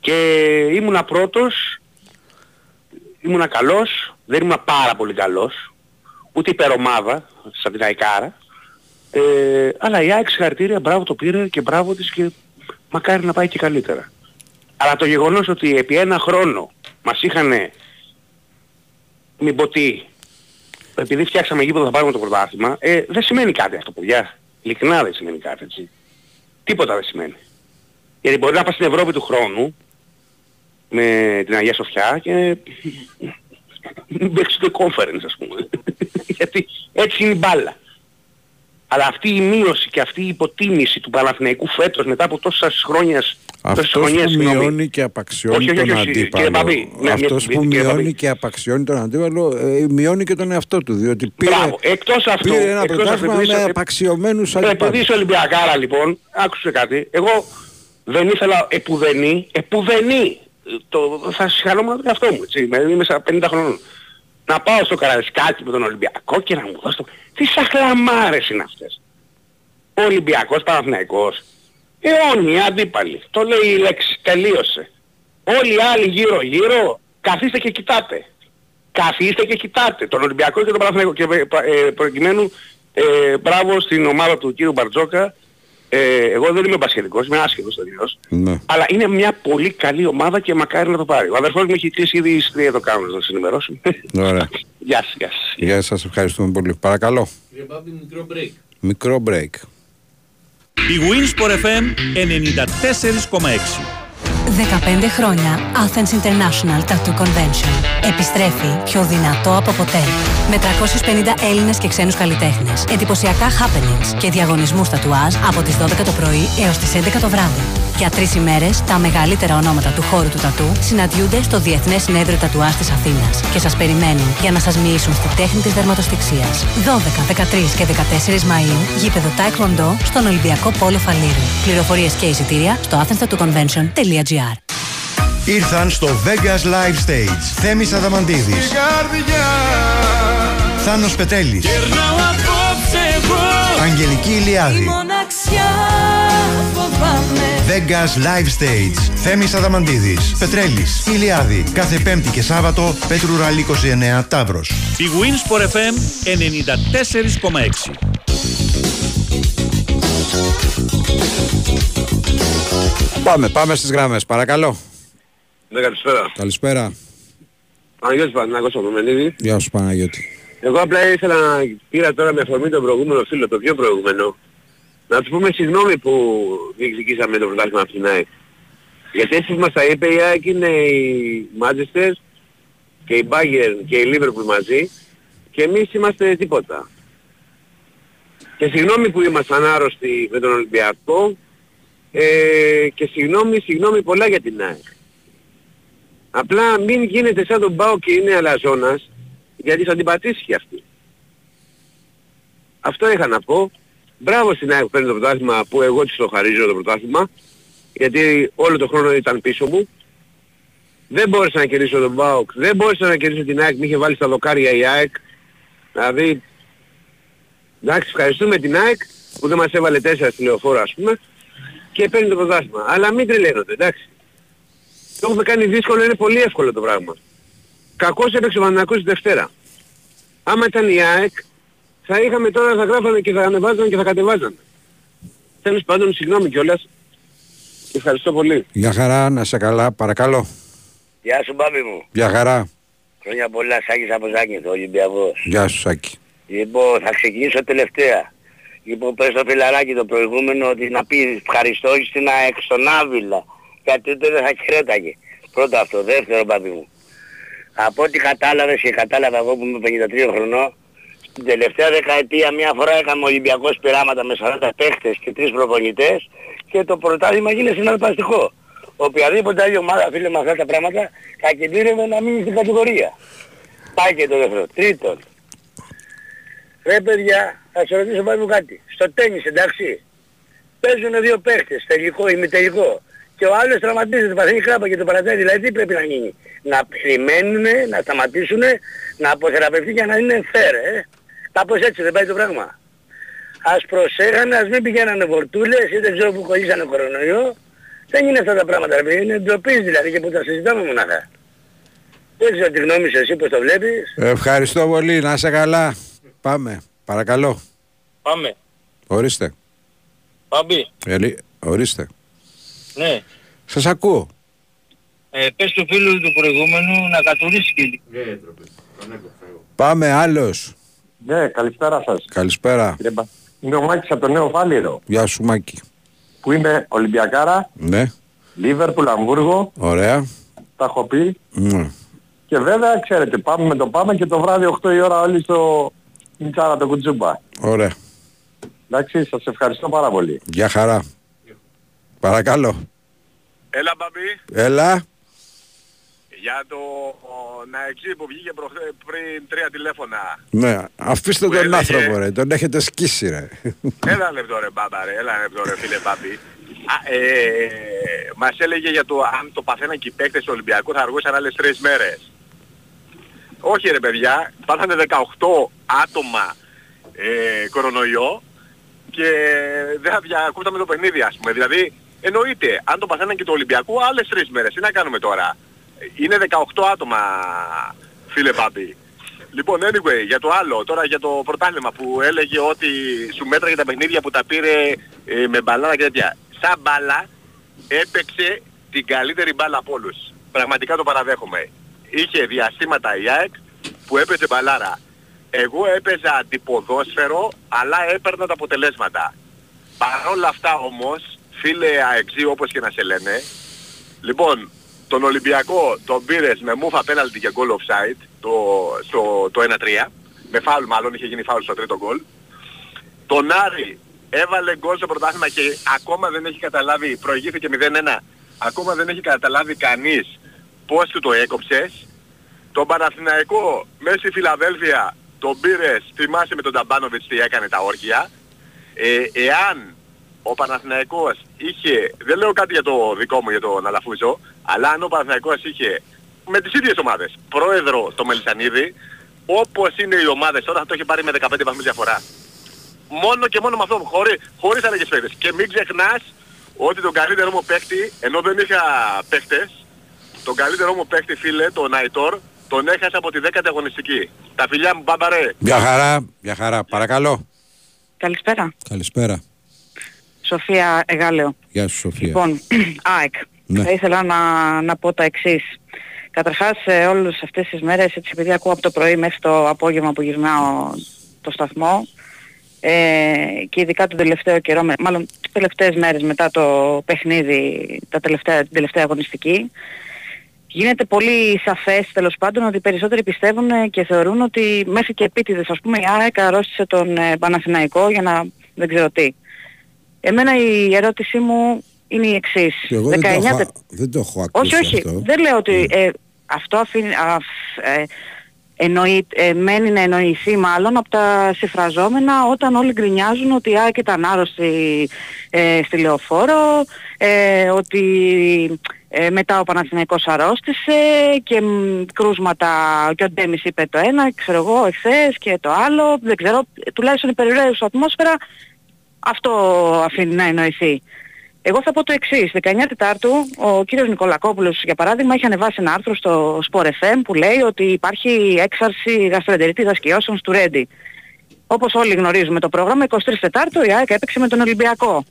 Και ήμουνα πρώτος, ήμουνα καλός, δεν ήμουνα πάρα πολύ καλός, ούτε υπερομάδα, σαν την Αϊκάρα. Αλλά η ΑΕΚ συγχαρητήρια, μπράβο το πήρε και μπράβο της και μακάρι να πάει και καλύτερα. Αλλά το γεγονός ότι επί ένα χρόνο μας είχαν μην πω τι, επειδή φτιάξαμε γήπεδο θα πάρουμε το πρωτάθλημα, δεν σημαίνει κάτι αυτό παιδιά. Ειλικρινά δεν σημαίνει κάτι έτσι. Τίποτα δεν σημαίνει. Γιατί μπορεί να πας στην Ευρώπη του χρόνου με την Αγία Σοφιά και μην παίξεις το conference ας πούμε. Γιατί έτσι είναι η μπάλα. Αλλά αυτή η μείωση και αυτή η υποτίμηση του Παναθηναϊκού φέτος μετά από τόσες χρόνιες... Αυτός που μειώνει και απαξιώνει τον αντίπαλο. Αυτός που μειώνει και απαξιώνει τον αντίπαλο μειώνει και τον εαυτό του. Διότι πήρε ένα πρωτάθλημα με απαξιωμένους αντίπαλους. Επειδή είσαι Ολυμπιακάρα λοιπόν, άκουσε κάτι. Εγώ δεν ήθελα επουδενή. Θα συγχαρώ τον εαυτό μου, έτσι. Είμαι 50 χρονών. Να πάω στο Καραϊσκάκι με τον Ολυμπιακό και να μου δώσω... Τι σαχλαμάρες είναι αυτές. Ολυμπιακός, Παναθηναϊκός. Αιώνιοι αντίπαλοι. Το λέει η λέξη. Τελείωσε. Όλοι οι άλλοι γύρω-γύρω καθίστε και κοιτάτε. Τον Ολυμπιακό και τον Παναθηναϊκό. Και προκειμένου μπράβο στην ομάδα του κύριου Μπαρτζόκα. Εγώ δεν είμαι μπασχετικός, είμαι άσχετος τελείως. Ναι. Αλλά είναι μια πολύ καλή ομάδα και μακάρι να το πάρει. Ο αδερφός μου έχει κλείσει ήδη ιστορία το κάνοντας, να σας ενημερώσω. Ωραία. Γεια σας. Γεια σας, ευχαριστούμε πολύ. Παρακαλώ. Κύριε Μπάμπη, μικρό break. Η Wins FM 94,6. 15 χρόνια Athens International Tattoo Convention. Επιστρέφει πιο δυνατό από ποτέ. Με 350 Έλληνες και ξένους καλλιτέχνες, εντυπωσιακά happenings και διαγωνισμούς τατουάζ από τις 12 το πρωί έως τις 11 το βράδυ. Για 3 ημέρες, τα μεγαλύτερα ονόματα του χώρου του τατού συναντιούνται στο Διεθνές Συνέδριο Τατουάζ της Αθήνας και σας περιμένουν για να σας μοιήσουν στη τέχνη της δερματοστιξίας. 12, 13 και 14 Μαΐου, γήπεδο Taekwondo στον Ολυμπιακό Πόλο Φαλήρου. Πληροφορίες και εισιτήρια στο athenstatuconvention.gr. Ήρθαν στο Vegas Live Stage Θέμης Αδαμαντίδης, Θάνος Πετέλης, Αγγελική Ηλιάδη. Vegas Live Stage Θέμης Αδαμαντίδης, Πετρέλης, Ηλιάδη. Κάθε Πέμπτη και Σάββατο, Πέτρου Ραλή 29, Ταύρος. Η Wins for FM 94,6. Πάμε στις γράμμες, παρακαλώ. Ναι, καλησπέρα. Καλησπέρα. Παναγιώτης Παναγιώτης Παναγιώτη. Γεια σου Παναγιώτη. Εγώ απλά ήθελα να πήρα τώρα με αφορμή τον προηγούμενο φίλο, το πιο προηγούμενο, να του πούμε συγγνώμη που διεκδικήσαμε το πρωτάθλημα από την ΑΕΚ. Γιατί εσείς μας τα είπε η ΑΕΚ, είναι οι Μάντζεστερ και η Bayern και η Λίβερπουλ μαζί και εμείς είμαστε τίποτα. Και συγγνώμη που ήμασταν άρρωστοι με τον Ολυμπιακό και συγγνώμη πολλά για την ΑΕΚ. Απλά μην γίνεται σαν τον ΠΑΟΚ και είναι αλαζόνας, γιατί θα την πατήσει και αυτή. Αυτό είχα να πω. Μπράβο στην ΑΕΚ που παίρνει το πρωτάθλημα, που εγώ της το χαρίζω το πρωτάθλημα, γιατί όλο τον χρόνο ήταν πίσω μου. Δεν μπόρεσα να κερδίσω τον ΠΑΟΚ, δεν μπόρεσα να κερδίσω την ΑΕΚ, μη είχε βάλει στα δοκάρια η ΑΕΚ. Δηλαδή, εντάξει, ευχαριστούμε την ΑΕΚ που δεν μας έβαλε 4 στη Λεωφόρο, ας πούμε, και παίρνει το πρωτάθλημα. Αλλά μην τρελαίνονται, εντάξει. Το έχουμε κάνει δύσκολο, είναι πολύ εύκολο το πράγμα. Κακώς έπαιξε ο Παναθηναϊκός τη Δευτέρα. Άμα ήταν η ΑΕΚ, θα είχαμε τώρα, θα γράφανε και θα ανεβάζανε και θα κατεβάζανε. Τέλος πάντων, συγγνώμη κιόλας. Ευχαριστώ πολύ. Γεια χαρά, να σε καλά, παρακαλώ. Γεια σου μπάμπη μου. Γεια χαρά. Χρόνια πολλά, Σάκης από Ζάκυνθο, Ολυμπιακός. Γεια σου Σάκη. Λοιπόν, θα ξεκινήσω τελευταία. Λοιπόν, πες το φιλαράκι το προηγούμενο ότι να πει ευχαριστώ στην ΑΕΚ στον Άβυλα. Γιατί ούτε δεν θα χαιρέταγε. Πρώτο αυτό. Δεύτερο, μπαμπί μου. Από ό,τι κατάλαβες και κατάλαβα εγώ που είμαι 53 χρονών, στην τελευταία δεκαετία μια φορά έκαμε Ολυμπιακός πειράματα με 40 παίχτες και 3 προπονητές και το πρωτάθλημα γίνεται συναρπαστικό. Οποιαδήποτε άλλη ομάδα, φίλε, με αυτά τα πράγματα θα κινδύνευε να μείνει στην κατηγορία. Πάει και το δεύτερο. Τρίτον. Ρε παιδιά, θα σε ρωτήσω μπαμπί μου κάτι. Στο τένις, εντάξει. Παίζουν δύο παίχτες, τελικό ή μη τελικό. Και ο άλλος τραυματίζεται, παθαίνει κράπα και το παρατάει. Δηλαδή τι πρέπει να γίνει. Να περιμένουνε, να σταματήσουν, να αποθεραπευτεί για να είναι fair. Κάπως έτσι δεν πάει το πράγμα. Ας προσέχανε, ας μην πηγαίνανε βορτούλες ή δεν ξέρω που κολλήσανε κορονοϊό. Δεν είναι αυτά τα πράγματα. Είναι ντροπής δηλαδή και που τα συζητάμε μονάχα. Δεν ξέρω τη γνώμη σου εσύ πώς το βλέπεις. Ευχαριστώ πολύ. Να είσαι καλά. Πάμε. Παρακαλώ. Πάμε. Ορίστε. Πάμε. Ορίστε. Ναι. Σας ακούω. Πες του φίλου του προηγούμενου να κατουρίσει και... Πάμε άλλος. Ναι, καλησπέρα σας. Καλησπέρα. Είμαι ο Μάκης από το Νέο Φάληρο. Γεια σου Μάκη. Που είμαι Ολυμπιακάρα. Ναι. Λίβερπουλ, Αμβούργο. Ωραία. Τα έχω πει. Ναι. Και βέβαια ξέρετε πάμε με το πάμε και το βράδυ 8 η ώρα όλοι στο Μιτσάρα το Κουτσούμπα. Ωραία. Εντάξει, σας ευχαριστώ πάρα πολύ. Γεια χαρά. Παρακαλώ. Έλα μπαμπή. Έλα. Για το Ναεξί που βγήκε πριν 3 τηλέφωνα. Ναι, αφήστε τον άνθρωπο ρε, τον έχετε σκίσει ρε. Έλα λεπτό ρε μπάμπα ρε, έλα λεπτό ρε φίλε μπάμπη. Μας έλεγε για το αν το παθαίναν και οι παίκτες του Ολυμπιακού θα αργούσαν άλλες 3 μέρες. Όχι ρε παιδιά, πάθανε 18 άτομα κορονοϊό και δεν θα διακόπταμε το παιχνίδι ας πούμε. Δηλαδή εννοείται, αν το παθαίναν και το Ολυμπιακό, άλλες 3 μέρες. Τι να κάνουμε τώρα. Είναι 18 άτομα, φίλε Μπάμπη. Λοιπόν, anyway, για το άλλο, τώρα για το πρωτάθλημα που έλεγε ότι σου μέτραγε τα παιχνίδια που τα πήρε με μπαλάρα και τέτοια. Σαν μπάλα έπαιξε την καλύτερη μπάλα από όλους. Πραγματικά το παραδέχομαι. Είχε διαστήματα η ΑΕΚ που έπαιζε μπαλάρα. Εγώ έπαιζα αντιποδόσφαιρο, αλλά έπαιρνα τα αποτελέσματα. Παρ' όλα αυτά όμως, φίλε αεξί όπως και να σε λένε, λοιπόν, τον Ολυμπιακό τον πήρες με μούφα πέναλτι για goal offside το 1-3, με φάουλ μάλλον, είχε γίνει φάουλ στο τρίτο goal. Τον Άρη έβαλε goal στο πρωτάθλημα και ακόμα δεν έχει καταλάβει, προηγήθηκε 0-1, ακόμα δεν έχει καταλάβει κανείς πώς του το έκοψες. Τον Παναθηναϊκό μέσα στη Φιλαδέλφια τον πήρες, θυμάσαι με τον Ταμπάνοβιτς τι έκανε τα όργια. Εάν ο Παναθηναϊκός είχε, δεν λέω κάτι για το δικό μου, για τον Αλαφούζο, αλλά αν ο Παναθηναϊκός είχε με τις ίδιες ομάδες πρόεδρο το Μελισσανίδη, όπως είναι οι ομάδες τώρα θα το είχε πάρει με 15 βαθμούς διαφορά. Μόνο και μόνο με αυτό, χωρίς αλλαγές παίκτες. Και μην ξεχνάς ότι τον καλύτερο μου παίκτη, ενώ δεν είχα παίκτες, τον καλύτερο μου παίκτη φίλε, τον Ναϊτόρ, τον έχασα από τη 10η αγωνιστική. Τα φιλιά μου, μπαμπαρέ. Μια χαρά, μια χαρά. Παρακαλώ. Καλησπέρα. Καλησπέρα. Σοφία Εγάλεο. Γεια σου Σοφία. Λοιπόν, ΑΕΚ. Ναι. Θα ήθελα να πω τα εξής. Καταρχάς όλες αυτές τις μέρες, έτσι επειδή ακούω από το πρωί μέχρι το απόγευμα που γυρνάω το σταθμό και ειδικά τον τελευταίο καιρό, μάλλον τελευταίες μέρες μετά το παιχνίδι, την τελευταία αγωνιστική, γίνεται πολύ σαφές τέλος πάντων ότι οι περισσότεροι πιστεύουν και θεωρούν ότι μέχρι και επίτηδες, ας πούμε, η ΑΕΚ αρρώστησε τον Παναθηναϊκό για να δεν ξέρω τι. Εμένα η ερώτησή μου είναι η εξής. Δεν το έχω ακούσει. Όχι, αυτό. Δεν λέω ότι αυτό μένει να εννοηθεί μάλλον από τα συμφραζόμενα όταν όλοι γκρινιάζουν ότι η ΑΕΚ ήταν άρρωστη στη Λεωφόρο, ότι μετά ο Παναθηναϊκός αρρώστησε και κρούσματα, και ο Ντέμις είπε το ένα, ξέρω εγώ, εχθές και το άλλο, δεν ξέρω, τουλάχιστον η περιραίουσα ατμόσφαιρα αυτό αφήνει να εννοηθεί. Εγώ θα πω το εξής, 19 Τετάρτου ο κύριος Νικολακόπουλος για παράδειγμα έχει ανεβάσει ένα άρθρο στο Sport FM που λέει ότι υπάρχει έξαρση γαστροεντερίτιδας δασκιώσεων του Ρέντι. Όπως όλοι γνωρίζουμε το πρόγραμμα, 23 Τετάρτου η ΑΕΚ έπαιξε με τον Ολυμπιακό,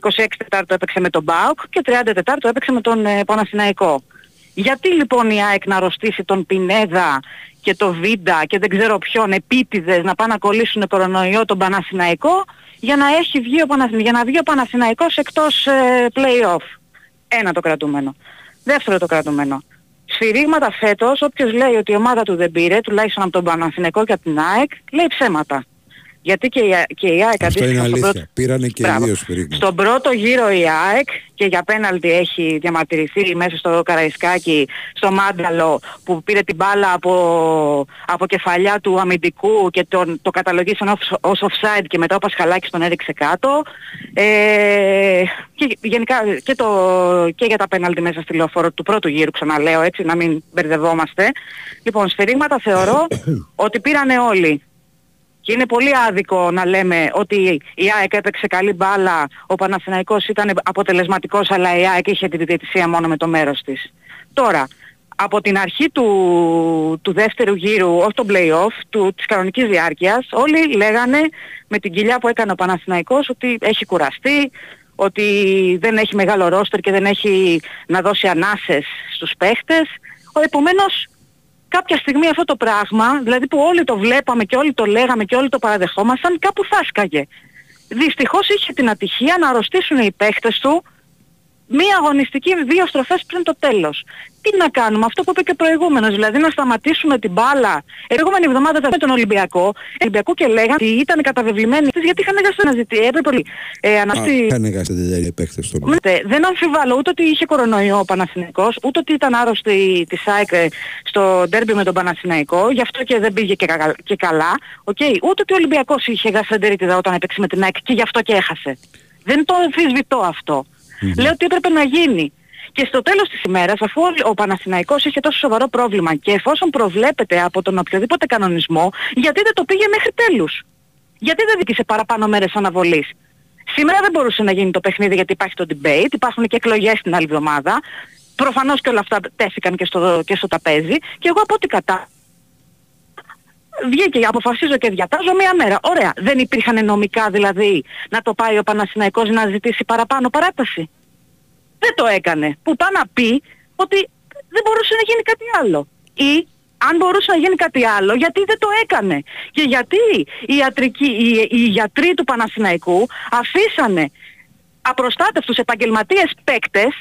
26 Τετάρτου έπαιξε με τον ΠΑΟΚ και 30 Τετάρτου έπαιξε με τον Παναθηναϊκό. Γιατί λοιπόν η ΑΕΚ να αρρωστήσει τον Πινέδα και τον Βίντα και δεν ξέρω ποιον επίτηδες να πάνε να κολλήσουν κορονοϊό τον Παναθηναϊκό για να έχει βγει ο Παναθηναϊκός εκτός play-off. Ένα το κρατούμενο. Δεύτερο το κρατούμενο. Σφυρίγματα φέτος, όποιος λέει ότι η ομάδα του δεν πήρε, τουλάχιστον από τον Παναθηναϊκό και από την ΑΕΚ, λέει ψέματα. Γιατί και η ΑΕΚ αντίστοιχα πήρανε και οι δύο σφυρίγματα. Στον πρώτο γύρο η ΑΕΚ και για πέναλτι έχει διαμαρτυρηθεί μέσα στο Καραϊσκάκι, στο Μάνταλο, που πήρε την μπάλα από κεφαλιά του αμυντικού και το καταλογίσαν ως offside και μετά ο Πασχαλάκης τον έριξε κάτω. Και γενικά και για τα πέναλτι μέσα στη Λεωφόρο του πρώτου γύρου, ξαναλέω έτσι, να μην μπερδευόμαστε. Λοιπόν, σφυρίγματα θεωρώ ότι πήρανε όλοι. Και είναι πολύ άδικο να λέμε ότι η ΑΕΚ έπαιξε καλή μπάλα, ο Παναθηναϊκός ήταν αποτελεσματικός, αλλά η ΑΕΚ είχε τη διαιτησία μόνο με το μέρος της. Τώρα, από την αρχή του δεύτερου γύρου, όχι το play-off, της κανονικής διάρκειας, όλοι λέγανε με την κοιλιά που έκανε ο Παναθηναϊκός ότι έχει κουραστεί, ότι δεν έχει μεγάλο ρόστερ και δεν έχει να δώσει ανάσες στους παίχτες. Επομένως, κάποια στιγμή αυτό το πράγμα, δηλαδή που όλοι το βλέπαμε και όλοι το λέγαμε και όλοι το παραδεχόμασταν, κάπου θα σκάγε. Δυστυχώς είχε την ατυχία να αρρωστήσουν οι παίχτες του μία αγωνιστική, δύο στροφές πριν το τέλος. Τι να κάνουμε, αυτό που είπε και προηγούμενος, δηλαδή να σταματήσουμε την μπάλα. Επόμενη εβδομάδα ήταν με τον Ολυμπιακό και λέγανε ότι ήταν καταβεβλημένοι γιατί είχαν έγκαστο να ζητήσει. Είχαν έγκαστο οι παίκτες στο μέλλον. Δεν αμφιβάλλω ούτε ότι είχε κορονοϊό ο Παναθηναϊκός, ούτε ότι ήταν άρρωστη τη ΣΑΕΚ στο ντέρμπι με τον Παναθηναϊκό, γι' αυτό και δεν πήγε και καλά. Okay. Ούτε ότι ο Ολυμπιακός είχε γαστρεντερίτιδα όταν έπαιξε με την ΑΕΚ και γι' αυτό και έχασε. Δεν το αμφισβητώ αυτό. Mm-hmm. Λέω ότι έπρεπε να γίνει. Και στο τέλος της ημέρας, αφού ο Παναθηναϊκός είχε τόσο σοβαρό πρόβλημα και εφόσον προβλέπεται από τον οποιοδήποτε κανονισμό, γιατί δεν το πήγε μέχρι τέλους? Γιατί δεν δίκησε παραπάνω μέρες αναβολής? Σήμερα δεν μπορούσε να γίνει το παιχνίδι γιατί υπάρχει το debate, υπάρχουν και εκλογές την άλλη εβδομάδα. Προφανώς και όλα αυτά τέθηκαν και στο ταπέζι. Και εγώ από ό,τι βγήκε, αποφασίζω και διατάζω μία μέρα. Ωραία. Δεν υπήρχαν νομικά δηλαδή να το πάει ο Παναθηναϊκός να ζητήσει παραπάνω παράταση? Δεν το έκανε. Που πάει να πει ότι δεν μπορούσε να γίνει κάτι άλλο. Ή αν μπορούσε να γίνει κάτι άλλο, γιατί δεν το έκανε? Και γιατί οι γιατροί του Παναθηναϊκού αφήσανε απροστάτευτους επαγγελματίες παίκτες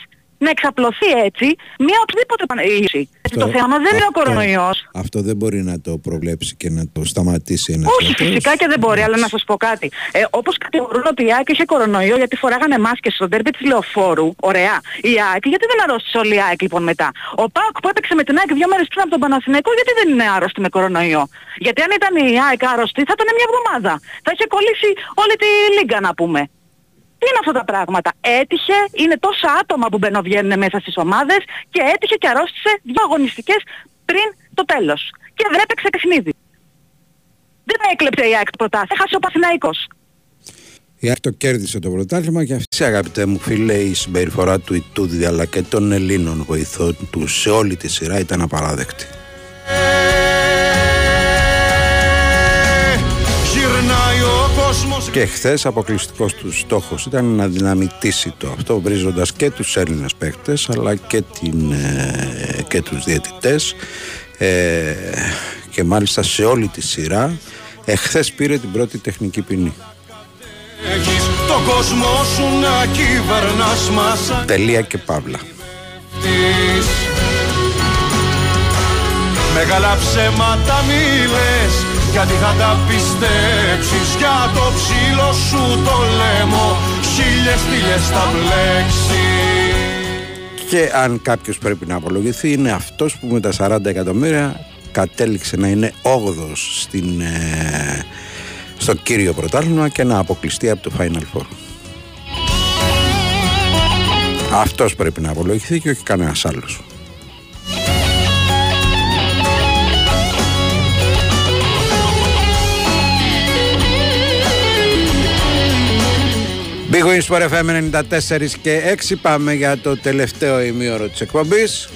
να εξαπλωθεί έτσι μια οποιαδήποτε πανελλήνιση. Το θέμα δεν είναι ο κορονοϊός. Αυτό δεν μπορεί να το προβλέψει και να το σταματήσει ένας. Όχι, φυσικά και δεν μπορεί, αλλά να σας πω κάτι. Όπως κατηγορούν ότι η ΑΕΚ είχε κορονοϊό γιατί φοράγανε μάσκες στον ντέρμπι της Λεωφόρου, ωραία. Η ΑΕΚ, γιατί δεν αρρώστησε όλη η ΑΕΚ λοιπόν μετά? Ο ΠΑΟΚ που έπαιξε με την ΑΕΚ 2 μέρες πριν από τον Παναθηναϊκό, γιατί δεν είναι άρρωστη με κορονοϊό? Γιατί αν ήταν η ΑΕΚ άρρωστη θα ήταν μια εβδομάδα. Θα είχε κολλήσει όλη τη λίγκα να πούμε. Τι είναι αυτά τα πράγματα? Έτυχε, είναι τόσα άτομα που μπαινοβγαίνουν μέσα στις ομάδες και έτυχε και αρρώστησε 2 αγωνιστικές πριν το τέλος. Και δεν έπαιξε παιχνίδι. Δεν έκλεψε η ΑΕΚ το πρωτάθλημα, έχασε ο Παναθηναϊκός. Η ΑΕΚ το κέρδισε το πρωτάθλημα και αυτή, αγαπητέ μου φίλε, η συμπεριφορά του Ιτούδη αλλά και των Ελλήνων βοηθών του σε όλη τη σειρά ήταν απαράδεκτη. Και χθες αποκλειστικός τους στόχος ήταν να δυναμητήσει το αυτό, βρίζοντας και τους Έλληνες παίκτες αλλά και τους διαιτητές, και μάλιστα σε όλη τη σειρά. Χθες πήρε την πρώτη τεχνική ποινή. Το κόσμο σου να κυβερνάς μας. Τελεία και παύλα. Μεγάλα ψέματα μίλες, γιατί θα τα πιστέψεις. Για το ψήλο σου το λαιμό, χίλιες τηλιές θα μπλέξεις. Και αν κάποιος πρέπει να απολογηθεί, είναι αυτός που με τα 40 εκατομμύρια κατέληξε να είναι 8ος στο κύριο πρωτάθλημα και να αποκλειστεί από το Final Four. Αυτός πρέπει να απολογηθεί και όχι κανένας άλλος. Μπιγκούινγκ στο FM 94 και 6. Πάμε για το τελευταίο ημίωρο της εκπομπής.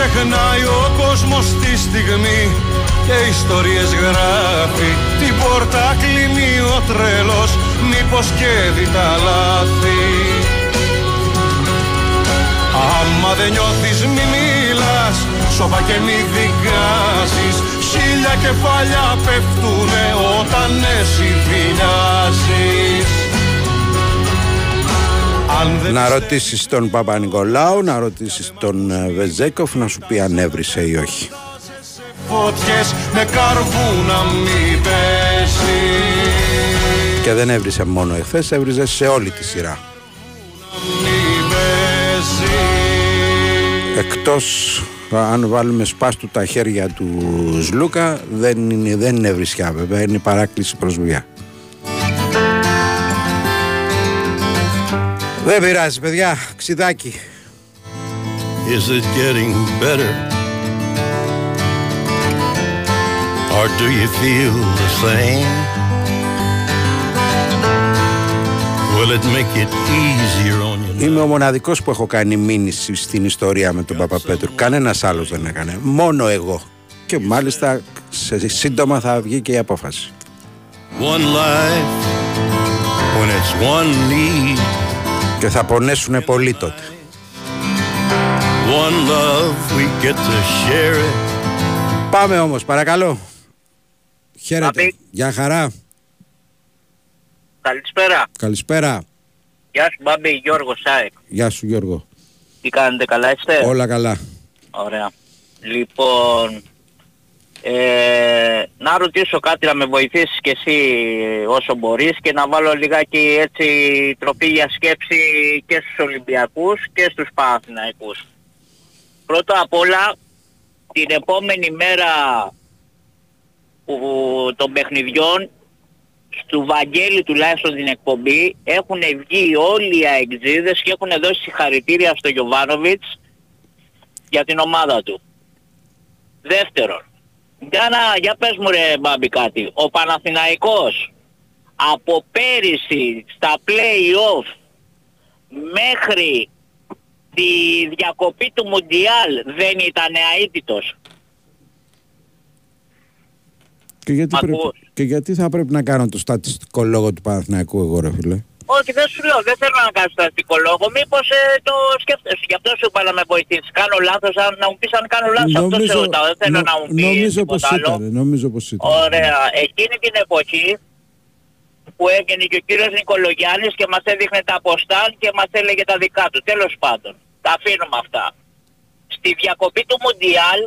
Ξεχνάει ο κόσμος τη στιγμή και ιστορίες γράφει. Την πόρτα κλείνει ο τρελός, μήπως και δει τα λάθη. Άμα δεν νιώθεις μη μιλάς, σώπα και μη δικάζεις. Χίλια κεφάλια πέφτουνε όταν εσύ δεινιάζεις. Να ρωτήσεις τον Παπα-Νικολάου, να ρωτήσεις τον Βεζέκοφ, να σου πει αν έβρισε ή όχι. Και δεν έβρισε μόνο εχθές, έβριζε σε όλη τη σειρά. Εκτός αν βάλουμε σπάστου τα χέρια του Σλούκα, δεν είναι βρισιά βέβαια, είναι παράκληση προσβιά. Δεν πειράζει, παιδιά, ξιδάκι. Is it getting better? Or do you feel the same? Will it make it easier on you? Είμαι ο μοναδικός που έχω κάνει μήνυση στην ιστορία με τον Παπαπέτρου. Κανένας άλλος δεν έκανε. Μόνο εγώ. Και μάλιστα σύντομα θα βγει και η απόφαση. One life when it's one need. Και θα πονέσουνε πολύ τότε. One love, we get to share it. Πάμε όμως, παρακαλώ. Χαίρετε. Άπη. Γεια χαρά. Καλησπέρα. Καλησπέρα. Γεια σου Μπάμπη, Γιώργος ΑΕΚ. Γεια σου Γιώργο. Τι κάνετε, καλά είστε? Όλα καλά. Ωραία. Λοιπόν, να ρωτήσω κάτι, να με βοηθήσεις και εσύ όσο μπορείς και να βάλω λιγάκι έτσι τροφή για σκέψη και στους Ολυμπιακούς και στους Παναθηναϊκούς. Πρώτα απ' όλα, την επόμενη μέρα των παιχνιδιών, στο Βαγγέλη τουλάχιστον την εκπομπή, έχουν βγει όλοι οι αεξίδες και έχουν δώσει συγχαρητήρια στο Γιοβάνοβιτς για την ομάδα του. Δεύτερον, για πες μου ρε Μπάμπη κάτι. Ο Παναθηναϊκός από πέρυσι στα play-off μέχρι τη διακοπή του Μουντιάλ δεν ήταν αίτητος. Και γιατί θα πρέπει να κάνω το στατιστικό λόγο του Παναθηναϊκού εγώ ρε φίλε? Όχι, δεν σου λέω, δεν θέλω να κάνω στατιστικό λόγο. Μήπως το σκέφτεσαι. Γι' αυτό σου είπα να με βοηθήσεις. Κάνω λάθος, να μου πεις αν κάνω λάθος. Νομίζω, αυτό σε ρωτάω, δεν θέλω να μου πεις. Νομίζω πως ήταν. Ωραία. Εκείνη την εποχή που έγινε και ο κύριος Νικολογιάννης και μας έδειχνε τα ποστάλ και μας έλεγε τα δικά του. Τέλος πάντων, τα αφήνουμε αυτά. Στη διακοπή του Μουντιάλ,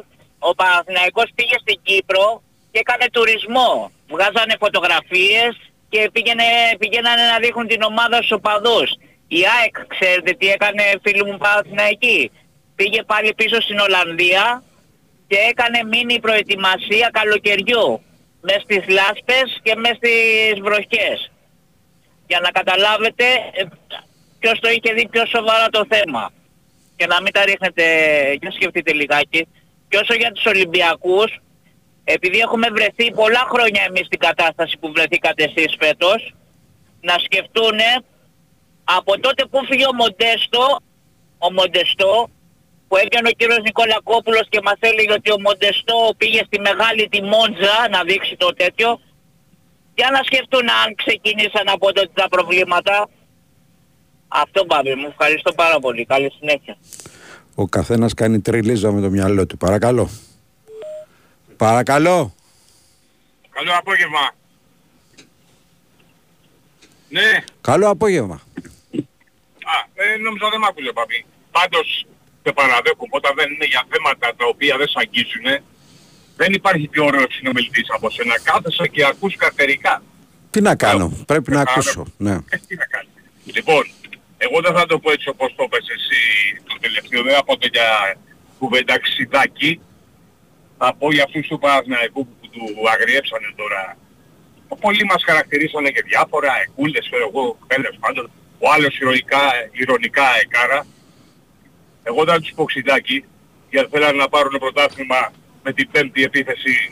ο Παναθηναϊκός πήγε στην Κύπρο και έκανε τουρισμό. Βγάζανε φωτογραφίες και πήγαινανε να δείχνουν την ομάδα στους οπαδούς. Η ΑΕΚ, ξέρετε τι έκανε φίλοι μου Παναθηναϊκοί? Πήγε πάλι πίσω στην Ολλανδία και έκανε μίνι προετοιμασία καλοκαιριού. Μες στις λάσπες και μες στις βροχές. Για να καταλάβετε ποιος το είχε δει πιο σοβαρά το θέμα. Και να μην τα ρίχνετε, για σκεφτείτε λιγάκι. Και όσο για τους Ολυμπιακούς, επειδή έχουμε βρεθεί πολλά χρόνια εμείς στην κατάσταση που βρεθήκατε εσείς φέτος, να σκεφτούνε από τότε που φύγει ο Μοντέστο, που έκανε ο κύριος Νικολακόπουλος και μας έλεγε ότι ο Μοντεστό πήγε στη μεγάλη τη Μόντζα να δείξει το τέτοιο. Για να σκεφτούν αν ξεκινήσαν από τότε τα προβλήματα. Αυτό πάμε. Μου ευχαριστώ πάρα πολύ. Καλή συνέχεια. Ο καθένας κάνει τριλίζα με το μυαλό του. Παρακαλώ. Παρακαλώ. Καλό απόγευμα. Ναι. Καλό απόγευμα. Α, νόμιζα δεν μ' άκουγε ο Παπί. Πάντως το παραδέχομαι, όταν δεν είναι για θέματα τα οποία δεν σ' αγγίζουν, δεν υπάρχει πιο ωραίο συνομιλητής από σένα. Κάθεσαι και ακούς καρτερικά. Τι να κάνω, πρέπει να ακούσω. Ναι. Τι να κάνω. Λοιπόν, εγώ δεν θα το πω έτσι όπως το πες εσύ το τελευταίο, δεν θα πω για κουβενταξιδάκι. Θα πω για αυτούς του Παναθηναϊκού που του αγριέψανε τώρα. Πολλοί μας χαρακτηρίσανε και διάφορα, εκούλες, ξέρω εγώ, τέλος πάντων. Ο άλλος ηρωνικά έκαρα. Εγώ δεν τους πω ξυντάκι, γιατί θέλανε να πάρουν πρωτάθλημα με την πέμπτη επίθεση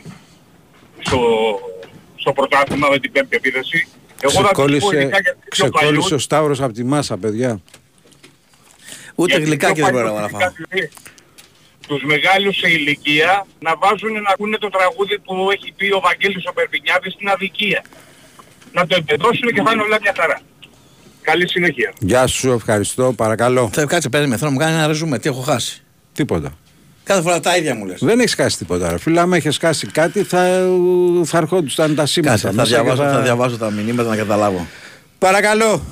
στο πρωτάθλημα, με την πέμπτη επίθεση. Εγώ ξεκόλλησε ο Σταύρος από τη μάσα, παιδιά. Ούτε γιατί γλυκάκι δεν μπορούμε να φάμε. Τους μεγάλους σε ηλικία να βάζουν να ακούνε το τραγούδι που έχει πει ο Βαγγέλης ο Περπινιάδης στην αδικία. Να το εμπεδώσουν και φάνε όλα μια χαρά. Καλή συνέχεια. Γεια σου, ευχαριστώ, παρακαλώ. Θέλω κάτσε πέρα με, θέλω να μου κάνει ένα ρεζούμε, τι έχω χάσει. Τίποτα. Κάθε φορά τα ίδια μου λες. Δεν έχεις χάσει τίποτα, ρε φίλε. Άμα έχεις χάσει κάτι θα αρχόντουσαν τα σήματα. Κάτσε, θα διαβάζω τα μηνύματα να καταλάβω. Παρακαλώ.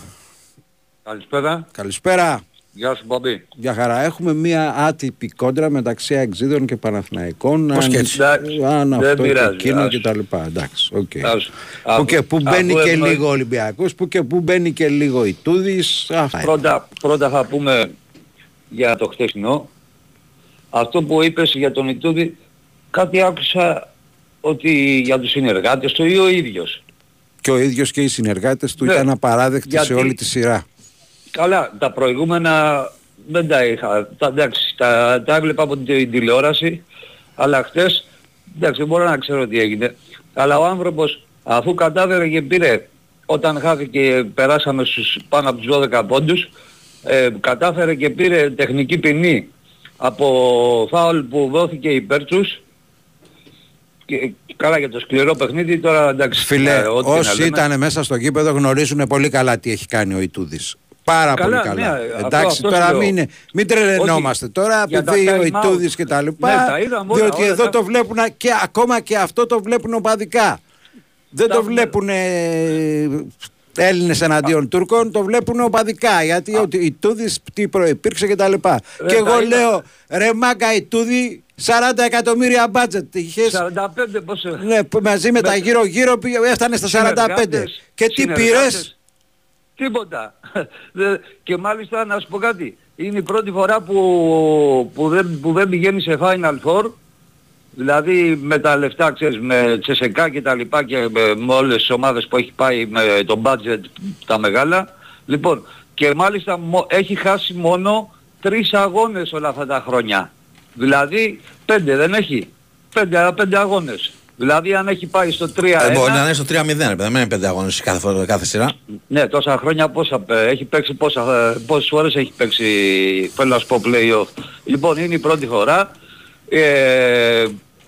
Καλησπέρα. Καλησπέρα. Γεια σου Μπαμπή. Για χαρά. Έχουμε μία άτυπη κόντρα μεταξύ Αεξίδων και Παναθηναϊκών. Πώς και έτσι. Αν αυτό και εκείνο και τα λοιπά. Εντάξει. Okay. Που και που μπαίνει και λίγο Ολυμπιακός, που και που μπαίνει και λίγο Ιτούδης. Πρώτα θα πούμε για το χτεσινό. Αυτό που είπες για τον Ιτούδη, κάτι άκουσα ότι για τους συνεργάτες του ή ο ίδιος. Και ο ίδιος και οι συνεργάτες του ήταν απαράδεκτοι σε όλη τη σειρά. Καλά, τα προηγούμενα δεν τα είχα, εντάξει, τα έβλεπα από την τηλεόραση, αλλά χτες, εντάξει, δεν μπορώ να ξέρω τι έγινε, αλλά ο άνθρωπος αφού κατάφερε και πήρε, όταν χάθηκε περάσαμε στους πάνω από τους 12 πόντους, κατάφερε και πήρε τεχνική ποινή από φάουλ που δόθηκε υπέρ τους. Και, καλά για το σκληρό παιχνίδι τώρα, εντάξει. Φίλε, όσοι ήταν μέσα στο γήπεδο γνωρίζουν πολύ καλά τι έχει κάνει ο Ιτούδης. Πάρα καλά, πολύ καλά. Ναι, εντάξει, αυτό τώρα μην τρελαινόμαστε. Ότι τώρα επειδή ο Ιτούδης και τα λοιπά, ναι, διότι εδώ το βλέπουν και ακόμα και αυτό το βλέπουν οπαδικά. Δεν το βλέπουν Έλληνες εναντίον Τούρκων, το βλέπουν οπαδικά. Γιατί ο Ιτούδης τι προϋπήρξε και τα λοιπά. Και εγώ λέω, ρε μάγκα Ιτούδη, 40 εκατομμύρια μπάτζετ είχες. 45 πόσο. Ναι, μαζί με τα γύρω-γύρω έφτανε στα 45. Και τι πήρες. Τίποτα. Και μάλιστα να σου πω κάτι. Είναι η πρώτη φορά που δεν πηγαίνει σε Final Four. Δηλαδή με τα λεφτά, ξέρεις, με τσεσεκά και τα λοιπά και με όλες τις ομάδες που έχει πάει με το budget τα μεγάλα. Λοιπόν, και μάλιστα έχει χάσει μόνο 3 αγώνες όλα αυτά τα χρόνια. Δηλαδή 5 δεν έχει. 5 αγώνες. Δηλαδή αν έχει πάει στο 3-1... μπορεί να είναι στο 3-0, δεν είναι 5 αγώνες κάθε σειρά. Ναι, τόσα χρόνια έχει παίξει, πόσες φορές έχει παίξει, θέλω να σου πω, play-off. Λοιπόν, είναι η πρώτη φορά.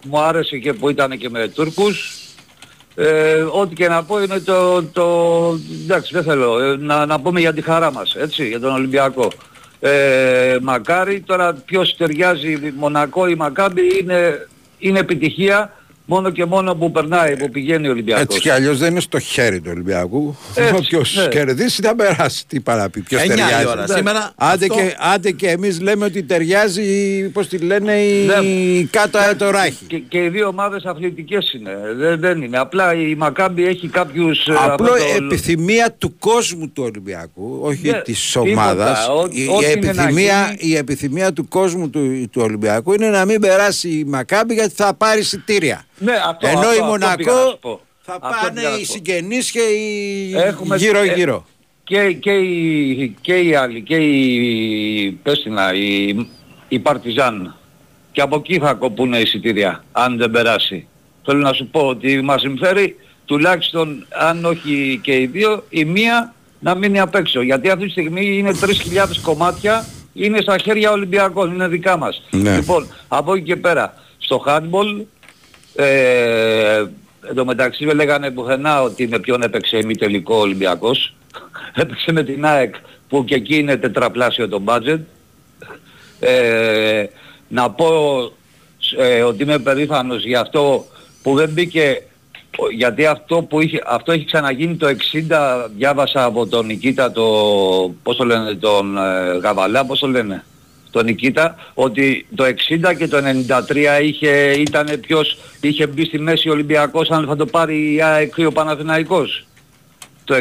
Μου άρεσε και που ήταν και με Τούρκους. Ό,τι και να πω είναι εντάξει, δεν θέλω. Να πούμε για τη χαρά μας, έτσι, για τον Ολυμπιακό. Μακάρι, τώρα ποιος ταιριάζει Μονακό ή Μακάμπι είναι επιτυχία. Μόνο και μόνο που περνάει, που πηγαίνει ο Ολυμπιακός. Έτσι κι αλλιώς δεν είναι στο χέρι του Ολυμπιακού. Όποιος κερδίσει θα περάσει. Τι παραπεί, ποιος ταιριάζει. Σήμερα, άντε και εμείς λέμε ότι ταιριάζει, πώς τη λένε, κάτω το ράχι. Και οι δύο ομάδες αθλητικές είναι. Δεν είναι. Απλά η Μακάμπι έχει κάποιους... Απλό επιθυμία του κόσμου του Ολυμπιακού, όχι της ομάδας. Η επιθυμία του κόσμου του Ολυμπιακού είναι να μην περάσει η Μακάμπι γιατί θα πάρει εισιτήρια. Ναι, ενώ η Μονακό θα πάνε οι συγγενείς και οι γύρω-γύρω. Και οι άλλοι, και η Παρτιζάν. Και από εκεί θα κοπούν εισιτήρια, αν δεν περάσει. Θέλω να σου πω ότι μας συμφέρει, τουλάχιστον αν όχι και οι δύο, η μία να μείνει απ' έξω. Γιατί αυτή τη στιγμή είναι 3.000 κομμάτια είναι στα χέρια Ολυμπιακών, είναι δικά μας. Ναι. Λοιπόν, από εκεί και πέρα, στο handball, εντωμεταξύ με λέγανε πουθενά ότι με ποιον έπαιξε ημιτελικό ο Ολυμπιακός. Έπαιξε με την ΑΕΚ, που και εκεί είναι τετραπλάσιο το budget. Να πω ότι είμαι περήφανος για αυτό που δεν μπήκε, γιατί αυτό έχει ξαναγίνει το 60, διάβασα από τον Νικήτα, Γαβαλά, τον Νικήτα, ότι το 60 και το 93 ήτανε ποιος είχε μπει στη μέση Ολυμπιακός, αν θα το πάρει η ΑΕΚ ή ο Παναθηναϊκός. Το 60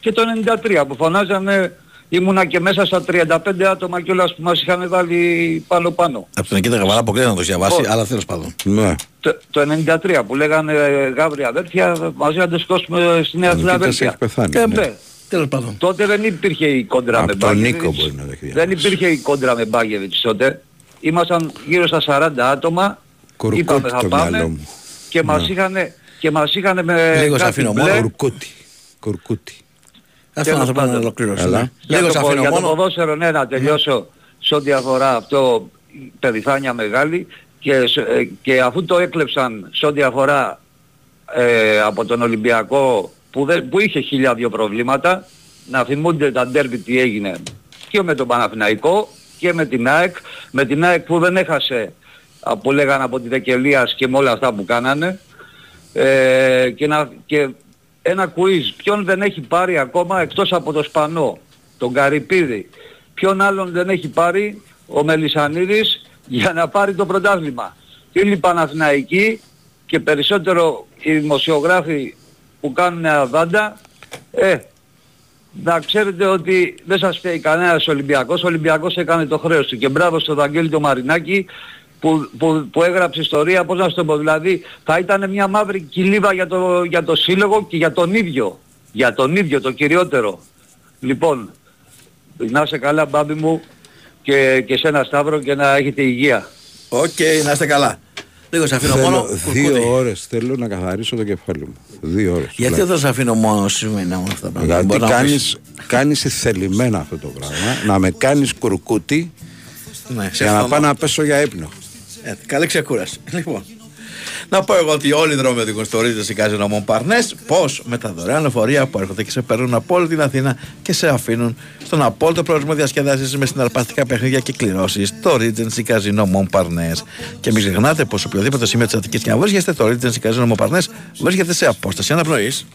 και το 93 που φωνάζανε, ήμουνα και μέσα στα 35 άτομα κιόλας που μας είχαν βάλει πάνω. Από τον Νικήτα Γαβαλά αποκλείεται να το διαβάσει, αλλά τέλος πάντων. Ναι. Το 93 που λέγανε γάβρια αδέρφια, μαζί να το σκόσουμε στη Νέα Φιλαδέλφια. Τέλος πάντων. Τότε δεν υπήρχε η κόντρα με Μπάγεβιτς. Δεν υπήρχε η κόντρα με Μπάγεβιτς τότε. Ήμασταν γύρω στα 40 άτομα. Είπαμε θα πάμε και μας είχαν με... Λίγο σας αφήνω μόνο Κουρκούτι. Ας τον άνθρωπο να ολοκληρώσουμε. Λίγο σας αφήνω μόνο. Για το ποδόσφαιρο, ναι, να τελειώσω σε ό,τι αφορά αυτό, περηφάνεια μεγάλη. Και αφού το έκλεψαν σε ό,τι αφορά από τον Ολυμπιακό, που είχε 1002 προβλήματα, να θυμούνται τα ντέρμπι τι έγινε και με τον Παναθηναϊκό και με την ΑΕΚ, που δεν έχασε, που λέγανε, από τη Δεκελίας και με όλα αυτά που κάνανε, και ένα κουίζ, ποιον δεν έχει πάρει ακόμα εκτός από το Σπανό, τον Καρυπίδη, ποιον άλλον δεν έχει πάρει ο Μελισσανίδης για να πάρει το πρωτάθλημα. Φίλοι Παναθηναϊκοί και περισσότερο οι δημοσιογράφοι που κάνουν αβάντα, να ξέρετε ότι δεν σας φταίει κανένας Ολυμπιακός. Ο Ολυμπιακός έκανε το χρέος του και μπράβο στον Βαγγέλη τον Μαρινάκη που έγραψε ιστορία, πώς να σου το πω, δηλαδή θα ήταν μια μαύρη κοιλίβα για το σύλλογο και για τον ίδιο. Για τον ίδιο το κυριότερο. Λοιπόν, να είσαι καλά μπάμπη μου, και σε ένα Σταύρο, και να έχετε υγεία. Να είστε καλά. Λίγο σε αφήνω μόνο. 2 ώρες θέλω να καθαρίσω το κεφάλι μου. 2 ώρες. Γιατί δεν σε αφήνω μόνο σήμερα με αυτά τα πράγματα. Γιατί κάνεις θελημένα αυτό το πράγμα. Να με κάνεις κουρκούτι για να πάω να πέσω για ύπνο. Καλή ξεκούραση. Λοιπόν, να πω εγώ ότι όλοι οι δρόμοι οδηγούν στο Regency Casino Mont Parnes. Πώς? Με τα δωρεάν λεωφορεία που έρχονται και σε παίρνουν από όλη την Αθήνα και σε αφήνουν στον απόλυτο προορισμό διασκέδασης με συναρπαστικά παιχνίδια και κληρώσεις. Το Regency Casino Mont Parnes. Και μην ξεχνάτε πως οποιοδήποτε σημείο της Αττικής και να βρίσκεστε, το Regency Casino Mont Parnes βρίσκεται σε απόσταση αναπνοής.